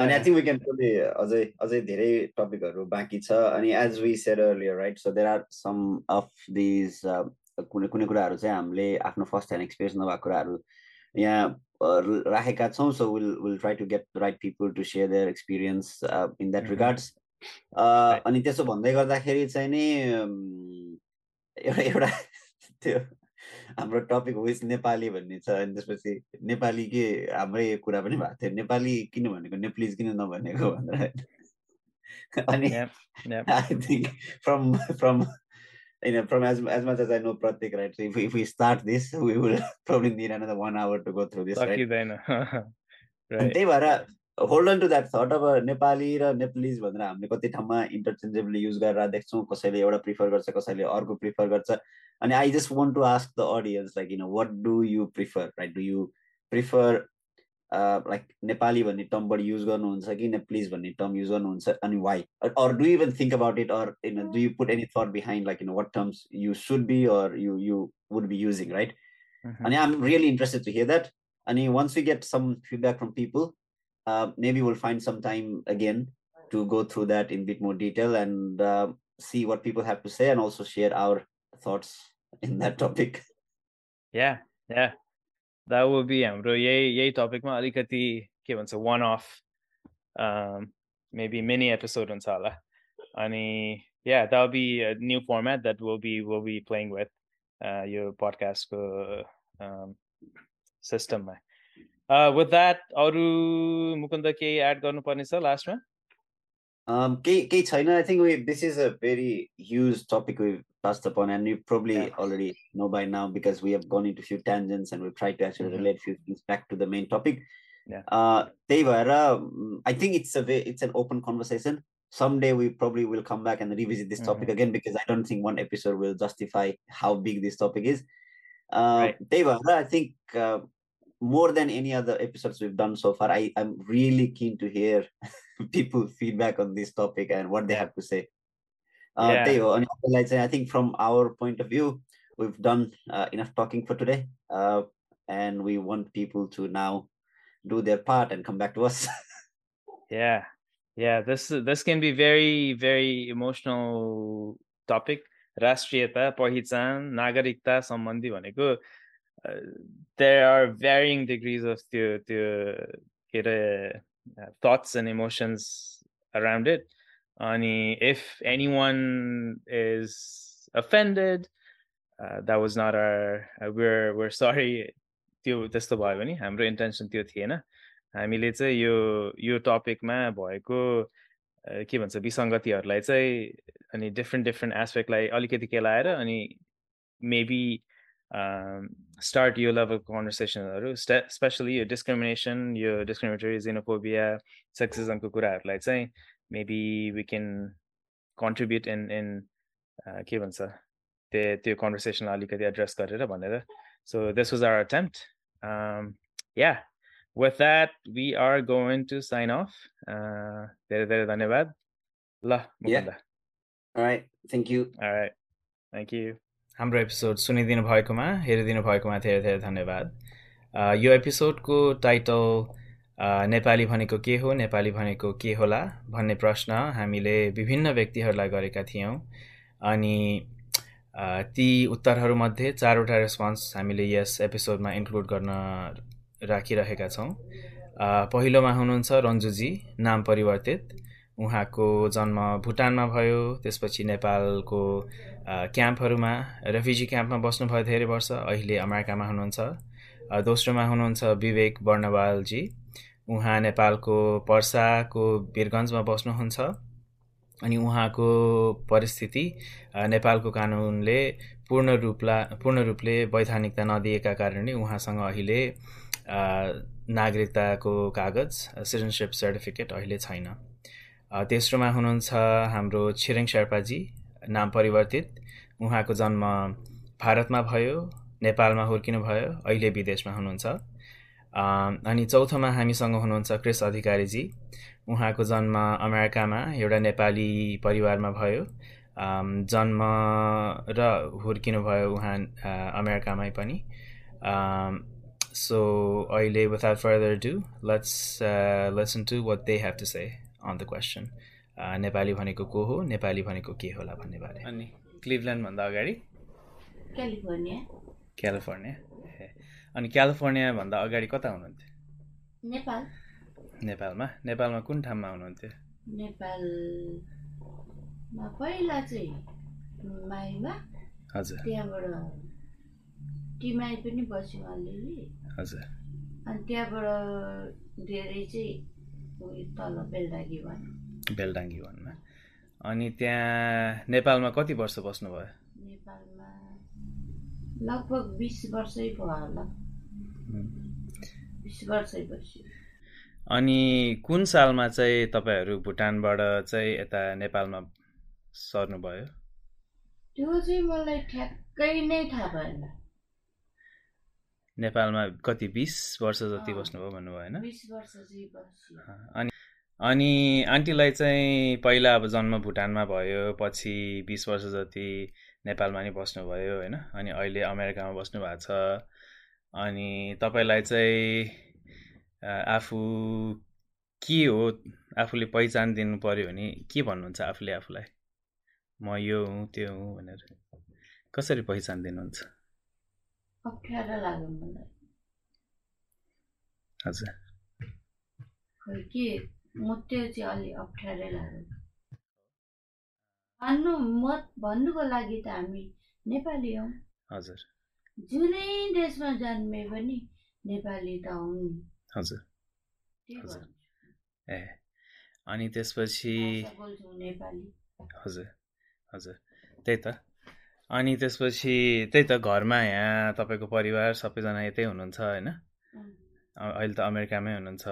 And yeah. I think we can probably ajai ajai dherai topic haru baki cha ani as we said earlier right so there are some of these कुनै कुनै कुराहरु चाहिँ हामीले आफ्नो first hand experience नभएको कुराहरु यहाँ राखेका छौं so we'll we'll try to get the right people to share their experience uh, in that mm-hmm. regards अनि त्यसो भन्दै गर्दाखेरि चाहिँ नि एउटा एउटा त्यो हाम्रो टपिक हो इज नेपाली भन्ने छ अनि त्यसपछि नेपाली के हाम्रो यो कुरा पनि भएको थियो नेपाली किन भनेको नेप्लिज किन नभनेको भनेर अनि I think from from you know from as, as much as I know Pratik right so if, if we start this we will probably need another one hour to go through this right right त्यही भएर hold on to that thought of Nepali र Nepalese भनेर हामीले कति ठाउँमा interchangeably use गरेर देख्छौं कसैले एउटा प्रिफर गर्छ कसैले अर्को प्रिफर गर्छ And I just want to ask the audience, like, you know, what do you prefer, right? Do you prefer uh, like Nepali bhanne term badi use garnuhuncha ki Nepalese bhanne term use garnuhuncha, and why? Or, or do you even think about it, or you know, do you put any thought behind like you know what terms you should be or you you would be using, right? Mm-hmm. And I'm really interested to hear that. And once we get some feedback from people, uh, maybe we'll find some time again to go through that in a bit more detail and uh, see what people have to say, and also share our thoughts in that topic. Yeah, yeah, that would be hamro yahi yahi topic ma alikati ke bhancha one off, um, maybe mini episode huncha hala. Ani yeah, that will be a new format that we'll be we'll be playing with. Uh, your podcast ko, um, system. Uh, with that, aru Mukunda ke add garnu parne cha last ma? Um, ke ke chaina. I think we this is a very huge topic we've passed upon, and you probably yeah. already know by now because we have gone into few tangents and we've tried to actually mm-hmm. relate few things back to the main topic. Yeah. Uh, tei bhayera, I think it's a very, it's an open conversation. Someday we probably will come back and revisit this topic mm-hmm. again, because I don't think one episode will justify how big this topic is. Uh, right. Deva, I think uh, more than any other episodes we've done so far, I, I'm really keen to hear people's feedback on this topic and what they have to say. Uh, yeah. Deva, I think from our point of view, we've done uh, enough talking for today. Uh, and we want people to now do their part and come back to us. yeah. Yeah, this this can be very, very emotional topic. Rashtriyata, Pahichan, Nagarikta, Sambandhi bhaneko. There are varying degrees of the, the uh, thoughts and emotions around it. Ani, if anyone is offended, uh, that was not our. Uh, we're we're sorry. Tyo testo bhayo bhane hamro intention tyo thiena. हामीले चाहिँ यो यो टपिकमा भएको के भन्छ विसंगतिहरुलाई चाहिँ अनि different different एस्पेक्टलाई अलिकति केलाएर अनि मेबी स्टार्ट यो लेभल कन्भर्सेसनहरु, स्पेशली यो डिस्क्रिमिनेसन, यो डिस्क्रिमिनेटरी xenophobia, सेक्सिज्मको कुराहरुलाई चाहिँ maybe we can contribute in in के भन्छ त्यो त्यो कन्भर्सेसनलाई अलिकति एड्रेस गरेर भनेर. So this was our attempt. Yeah, with that, we are going to sign off. Uh, there, there, dhanyabad. La, Mukunda. All right. Thank you. All right. Thank you. Hamro episode sunidinu bhayeko ma, herudinu bhayeko ma thera thera dhanyabad. Uh, yo episode ko title uh, Nepali bhaneko ke ho, Nepali bhaneko ke hola bhanne prashna हामीले विभिन्न व्यक्तिहरुलाई गरेका थियौ, अनि uh, ती उत्तरहरु मध्ये चारवटा response हामीले yes एपिसोडमा इन्क्लुड गर्न राखिरहेका छौं. पहिलोमा हुनुहुन्छ रञ्जु जी, नाम परिवर्तित. उहाँको जन्म भुटानमा भयो, त्यसपछि नेपालको क्याम्पहरुमा, रेफ्युजी क्याम्पमा बस्नु भयो धेरै वर्ष, अहिले अमेरिकामा हुनुहुन्छ. दोस्रोमा हुनुहुन्छ विवेक बर्णवाल जी. उहाँ नेपालको पर्साको वीरगञ्जमा बस्नुहुन्छ, अनि उहाँको परिस्थिति नेपालको कानूनले पूर्ण रूपले पूर्ण रूपले वैधानिकता नदिएका कारणले उहाँसँग अहिले नागरिकताको कागज, सिटिजनशिप सर्टिफिकेट अहिले छैन. तेस्रोमा हुनुहुन्छ हाम्रो छिरिङ शेर्पा जी, नाम परिवर्तित. उहाँको जन्म भारतमा भयो, नेपालमा हुर्किनु भयो, अहिले विदेशमा हुनुहुन्छ. अनि चौथोमा हामीसँग हुनुहुन्छ क्रिस अधिकारी जी. उहाँको जन्म अमेरिकामा एउटा नेपाली परिवारमा भयो, जन्म र हुर्किनु भयो उहाँ अमेरिकामै पनि. So, Oile, without further ado, let's uh, listen to what they have to say on the question. Uh, Nepali bhaneko ko ho, Nepali bhaneko ke hola bhanne bare. Ani Cleveland bhanda agadi? California. California. Ani California bhanda agadi kata hunuhunthyo? Nepal. Nepal ma? Nepal ma kun thamma hunuhunthyo? Nepal ma पहिला चाहिँ माइमा. हजुर. त्यहाँबाट तिमाइ पनि बस्यौ अलिअलि. हजुर. अनि त्यहाँबाट धेरै चाहिँ उयो तल बेलडाङ्गी वन, बेलडाङ्गी वनमा. अनि त्यहाँ नेपालमा कति वर्ष बस्नुभयो? नेपालमा लगभग बिस वर्षै भयो होला. बिस वर्षै बस्यो. अनि कुन सालमा चाहिँ तपाईहरू भुटानबाट चाहिँ यता नेपालमा सर्नुभयो? त्यो चाहिँ मलाई ठ्याक्कै नै थाहा भएन. नेपालमा कति बीस वर्ष जति बस्नुभयो भन्नुभयो हैन बीस वर्ष जति बस्यो अनि अनि आन्टीलाई चाहिँ पहिला अब जन्म भुटानमा भयो पछि बीस वर्ष जति नेपालमा नि बस्नु भयो हैन अनि अहिले अमेरिकामा बस्नु भएको छ अनि तपाईलाई चाहिँ आफू के हो आफूले पहिचान दिनु पर्यो भने के भन्नुहुन्छ आफूले आफूलाई म यो हुँ त्यो हुँ भनेर कसरी पहिचान दिनुहुन्छ अप्ठ्यारो लाग्यो मलाई हजुर खोइ के म त्यो चाहिँ अलि अप्ठ्यारो लाग्यो भन्नु मत भन्नुको लागि त हामी नेपाली हौ हजुर जुनै देशमा जन्मे पनि नेपाली त हौ नि हजुर हजुर ए अनि त्यसपछि नेपाली हजुर हजुर त्यही त अनि त्यसपछि त्यही त घरमा यहाँ तपाईको परिवार सबैजना यतै हुनुहुन्छ हैन अहिले त अमेरिकामै हुनुहुन्छ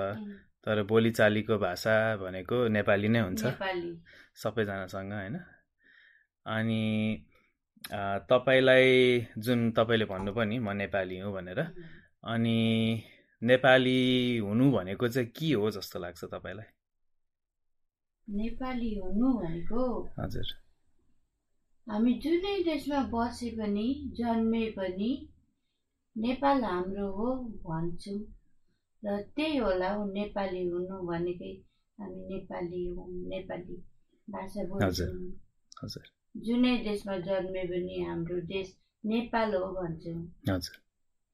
तर बोलीचालीको भाषा भनेको नेपाली नै हुन्छ नेपाली सबैजनासँग हैन अनि तपाईलाई जुन तपाईले भन्नु पनि म नेपाली हुँ भनेर अनि नेपाली हुनु भनेको चाहिँ के हो जस्तो लाग्छ तपाईलाई नेपाली हुनु भनेको हजुर हामी जुनै देशमा बसे पनि जन्मे पनि नेपाल हाम्रो हो भन्छौँ र त्यही होला नेपाली हुनु भनेकै हामी नेपाली हौं नेपाली भाषा बोल्छौँ हजुर जुनै देशमा जन्मे पनि हाम्रो देश नेपाल हो भन्छौँ हजुर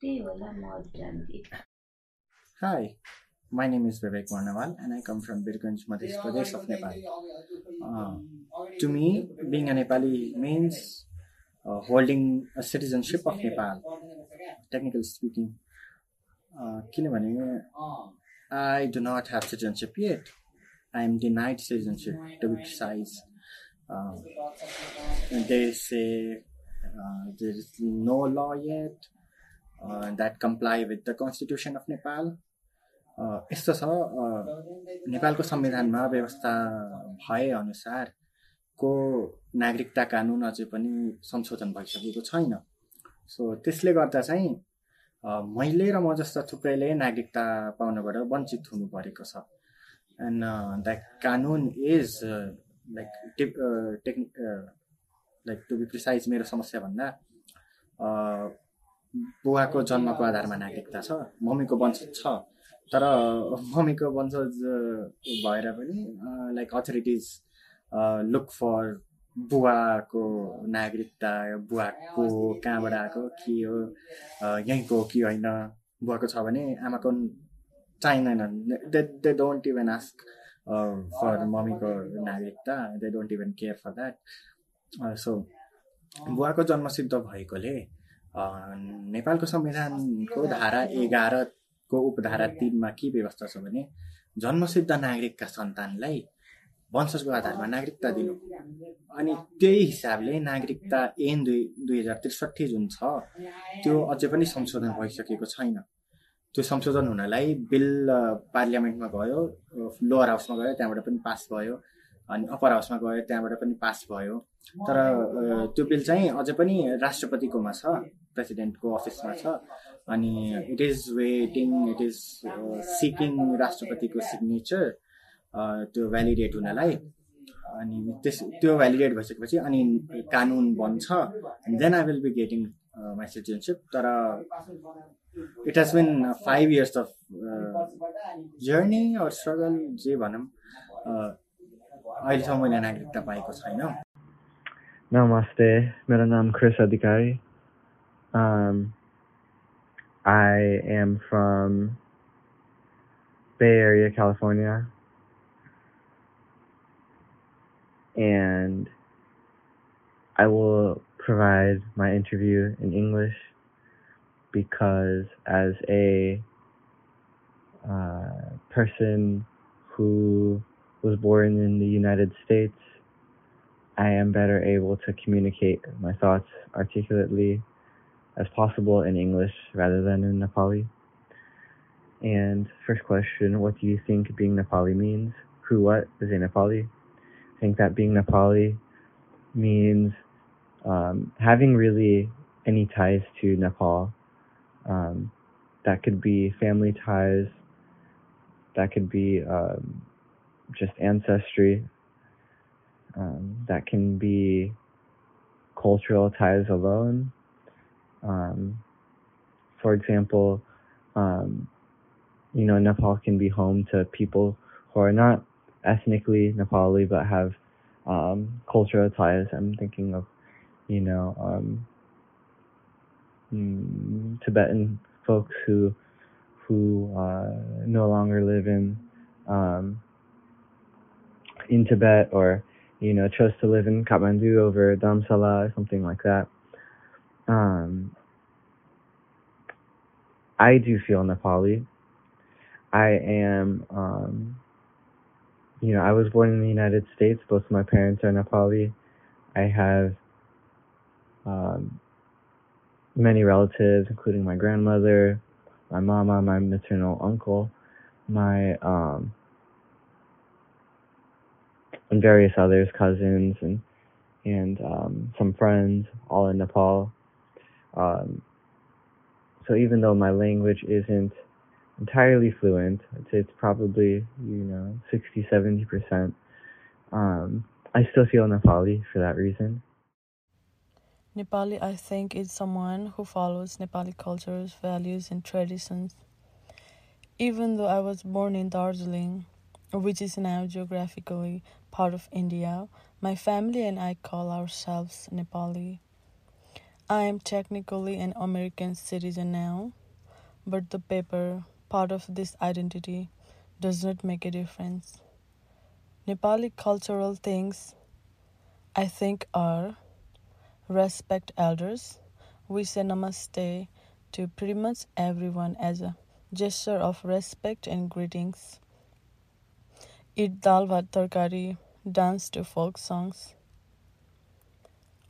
त्यही होला म जान्दी हाय My name is Vivek Barnawal and I come from Birgunj, Madhya Pradesh of Nepal. Uh, to me, being a Nepali means uh, holding a citizenship of Nepal, technically speaking. Uh, I do not have citizenship yet. I am denied citizenship, to be precise. Uh, they say uh, there is no law yet uh, that comply with the constitution of Nepal. यस्तो छ नेपालको संविधानमा व्यवस्था भए अनुसार को नागरिकता कानून अझै पनि संशोधन भइसकेको छैन सो त्यसले गर्दा चाहिँ मैले र म जस्ता थुप्रैले नागरिकता पाउनबाट वञ्चित हुनु परेको छ एन्ड दैट कानून is like technique like to be precise मेरो समस्या भन्दा बुवाको जन्मको आधारमा नागरिकता छ मम्मीको वञ्चित छ तर मम्मीको वंशज भएर पनि लाइक अथोरिटीज लुक फर बुवाको नागरिकता बुवाको कहाँबाट आएको के हो यहीँको कि होइन बुवाको छ भने आमाको चाहिँदैन they they don't even ask for मम्मीको नागरिकता they don't even care for that so बुवाको जन्मसिद्ध भएकोले नेपालको संविधानको धारा एघार को उपधारा तीन मा के व्यवस्था छ भने जन्मसिद्ध नागरिकका सन्तानलाई वंशजको आधारमा नागरिकता दिनु अनि त्यही हिसाबले नागरिकता ऐन दुई हजार त्रिसठी जुन छ त्यो अझै पनि संशोधन भइसकेको छैन त्यो संशोधन हुनलाई बिल पार्लियामेन्टमा गयो लोअर हाउसमा गयो त्यहाँबाट पनि पास भयो अनि अपर हाउसमा गयो त्यहाँबाट पनि पास भयो तर त्यो बिल चाहिँ अझै पनि राष्ट्रपतिकोमा छ प्रेसिडेन्टको अफिसमा छ अनि it is waiting it is seeking राष्ट्रपतिको सिग्नेचर त्यो भ्यालिडेट हुनलाई अनि त्यस त्यो भ्यालिडेट भइसकेपछि अनि कानुन बन्छ then I will be getting my citizenship तर it has been five years of journey or struggle जे भनौँ अहिलेसम्म मैले नागरिकता पाएको छैन नमस्ते मेरो नाम क्रिस अधिकारी Um, I am from Bay Area, California, and I will provide my interview in English because as a uh, person who was born in the United States, I am better able to communicate my thoughts articulately as possible in English rather than in Nepali. And first question, what do you think being Nepali means? Who, what is a Nepali? I think that being Nepali means um, having really any ties to Nepal, um, That could be family ties. That could be um, just ancestry. Um, that can be cultural ties alone. Um, for example, um, you know, Nepal can be home to people who are not ethnically Nepali but have um, cultural ties. I'm thinking of, you know, um, mm, Tibetan folks who who uh, no longer live in um, in Tibet, or you know, chose to live in Kathmandu over Dharamsala or something like that. Um, I do feel Nepali. I am, um, you know, I was born in the United States. Both of my parents are Nepali. I have um, many relatives, including my grandmother, my mama, my maternal uncle, my, um, and various others, cousins, and, and um, some friends, all in Nepal. Um, so even though my language isn't entirely fluent, I'd say it's probably, you know, sixty, seventy percent. Um, I still feel Nepali for that reason. Nepali, I think, is someone who follows Nepali cultures, values, and traditions. Even though I was born in Darjeeling, which is now geographically part of India, my family and I call ourselves Nepali. I am technically an American citizen now, but the paper part of this identity does not make a difference. Nepali cultural things, I think, are respect elders. We say namaste to pretty much everyone as a gesture of respect and greetings. Eat dal bhat tarkari, dance to folk songs.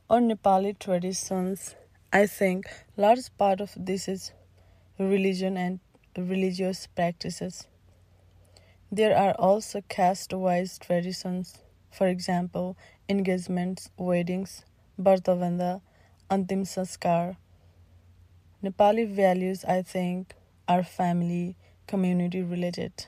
On Nepali traditions, I think large part of this is religion and religious practices. There are also caste-wise traditions, for example, engagements, weddings, Bartavanda, Antim Sanskar. Nepali values, I think, are family, community related.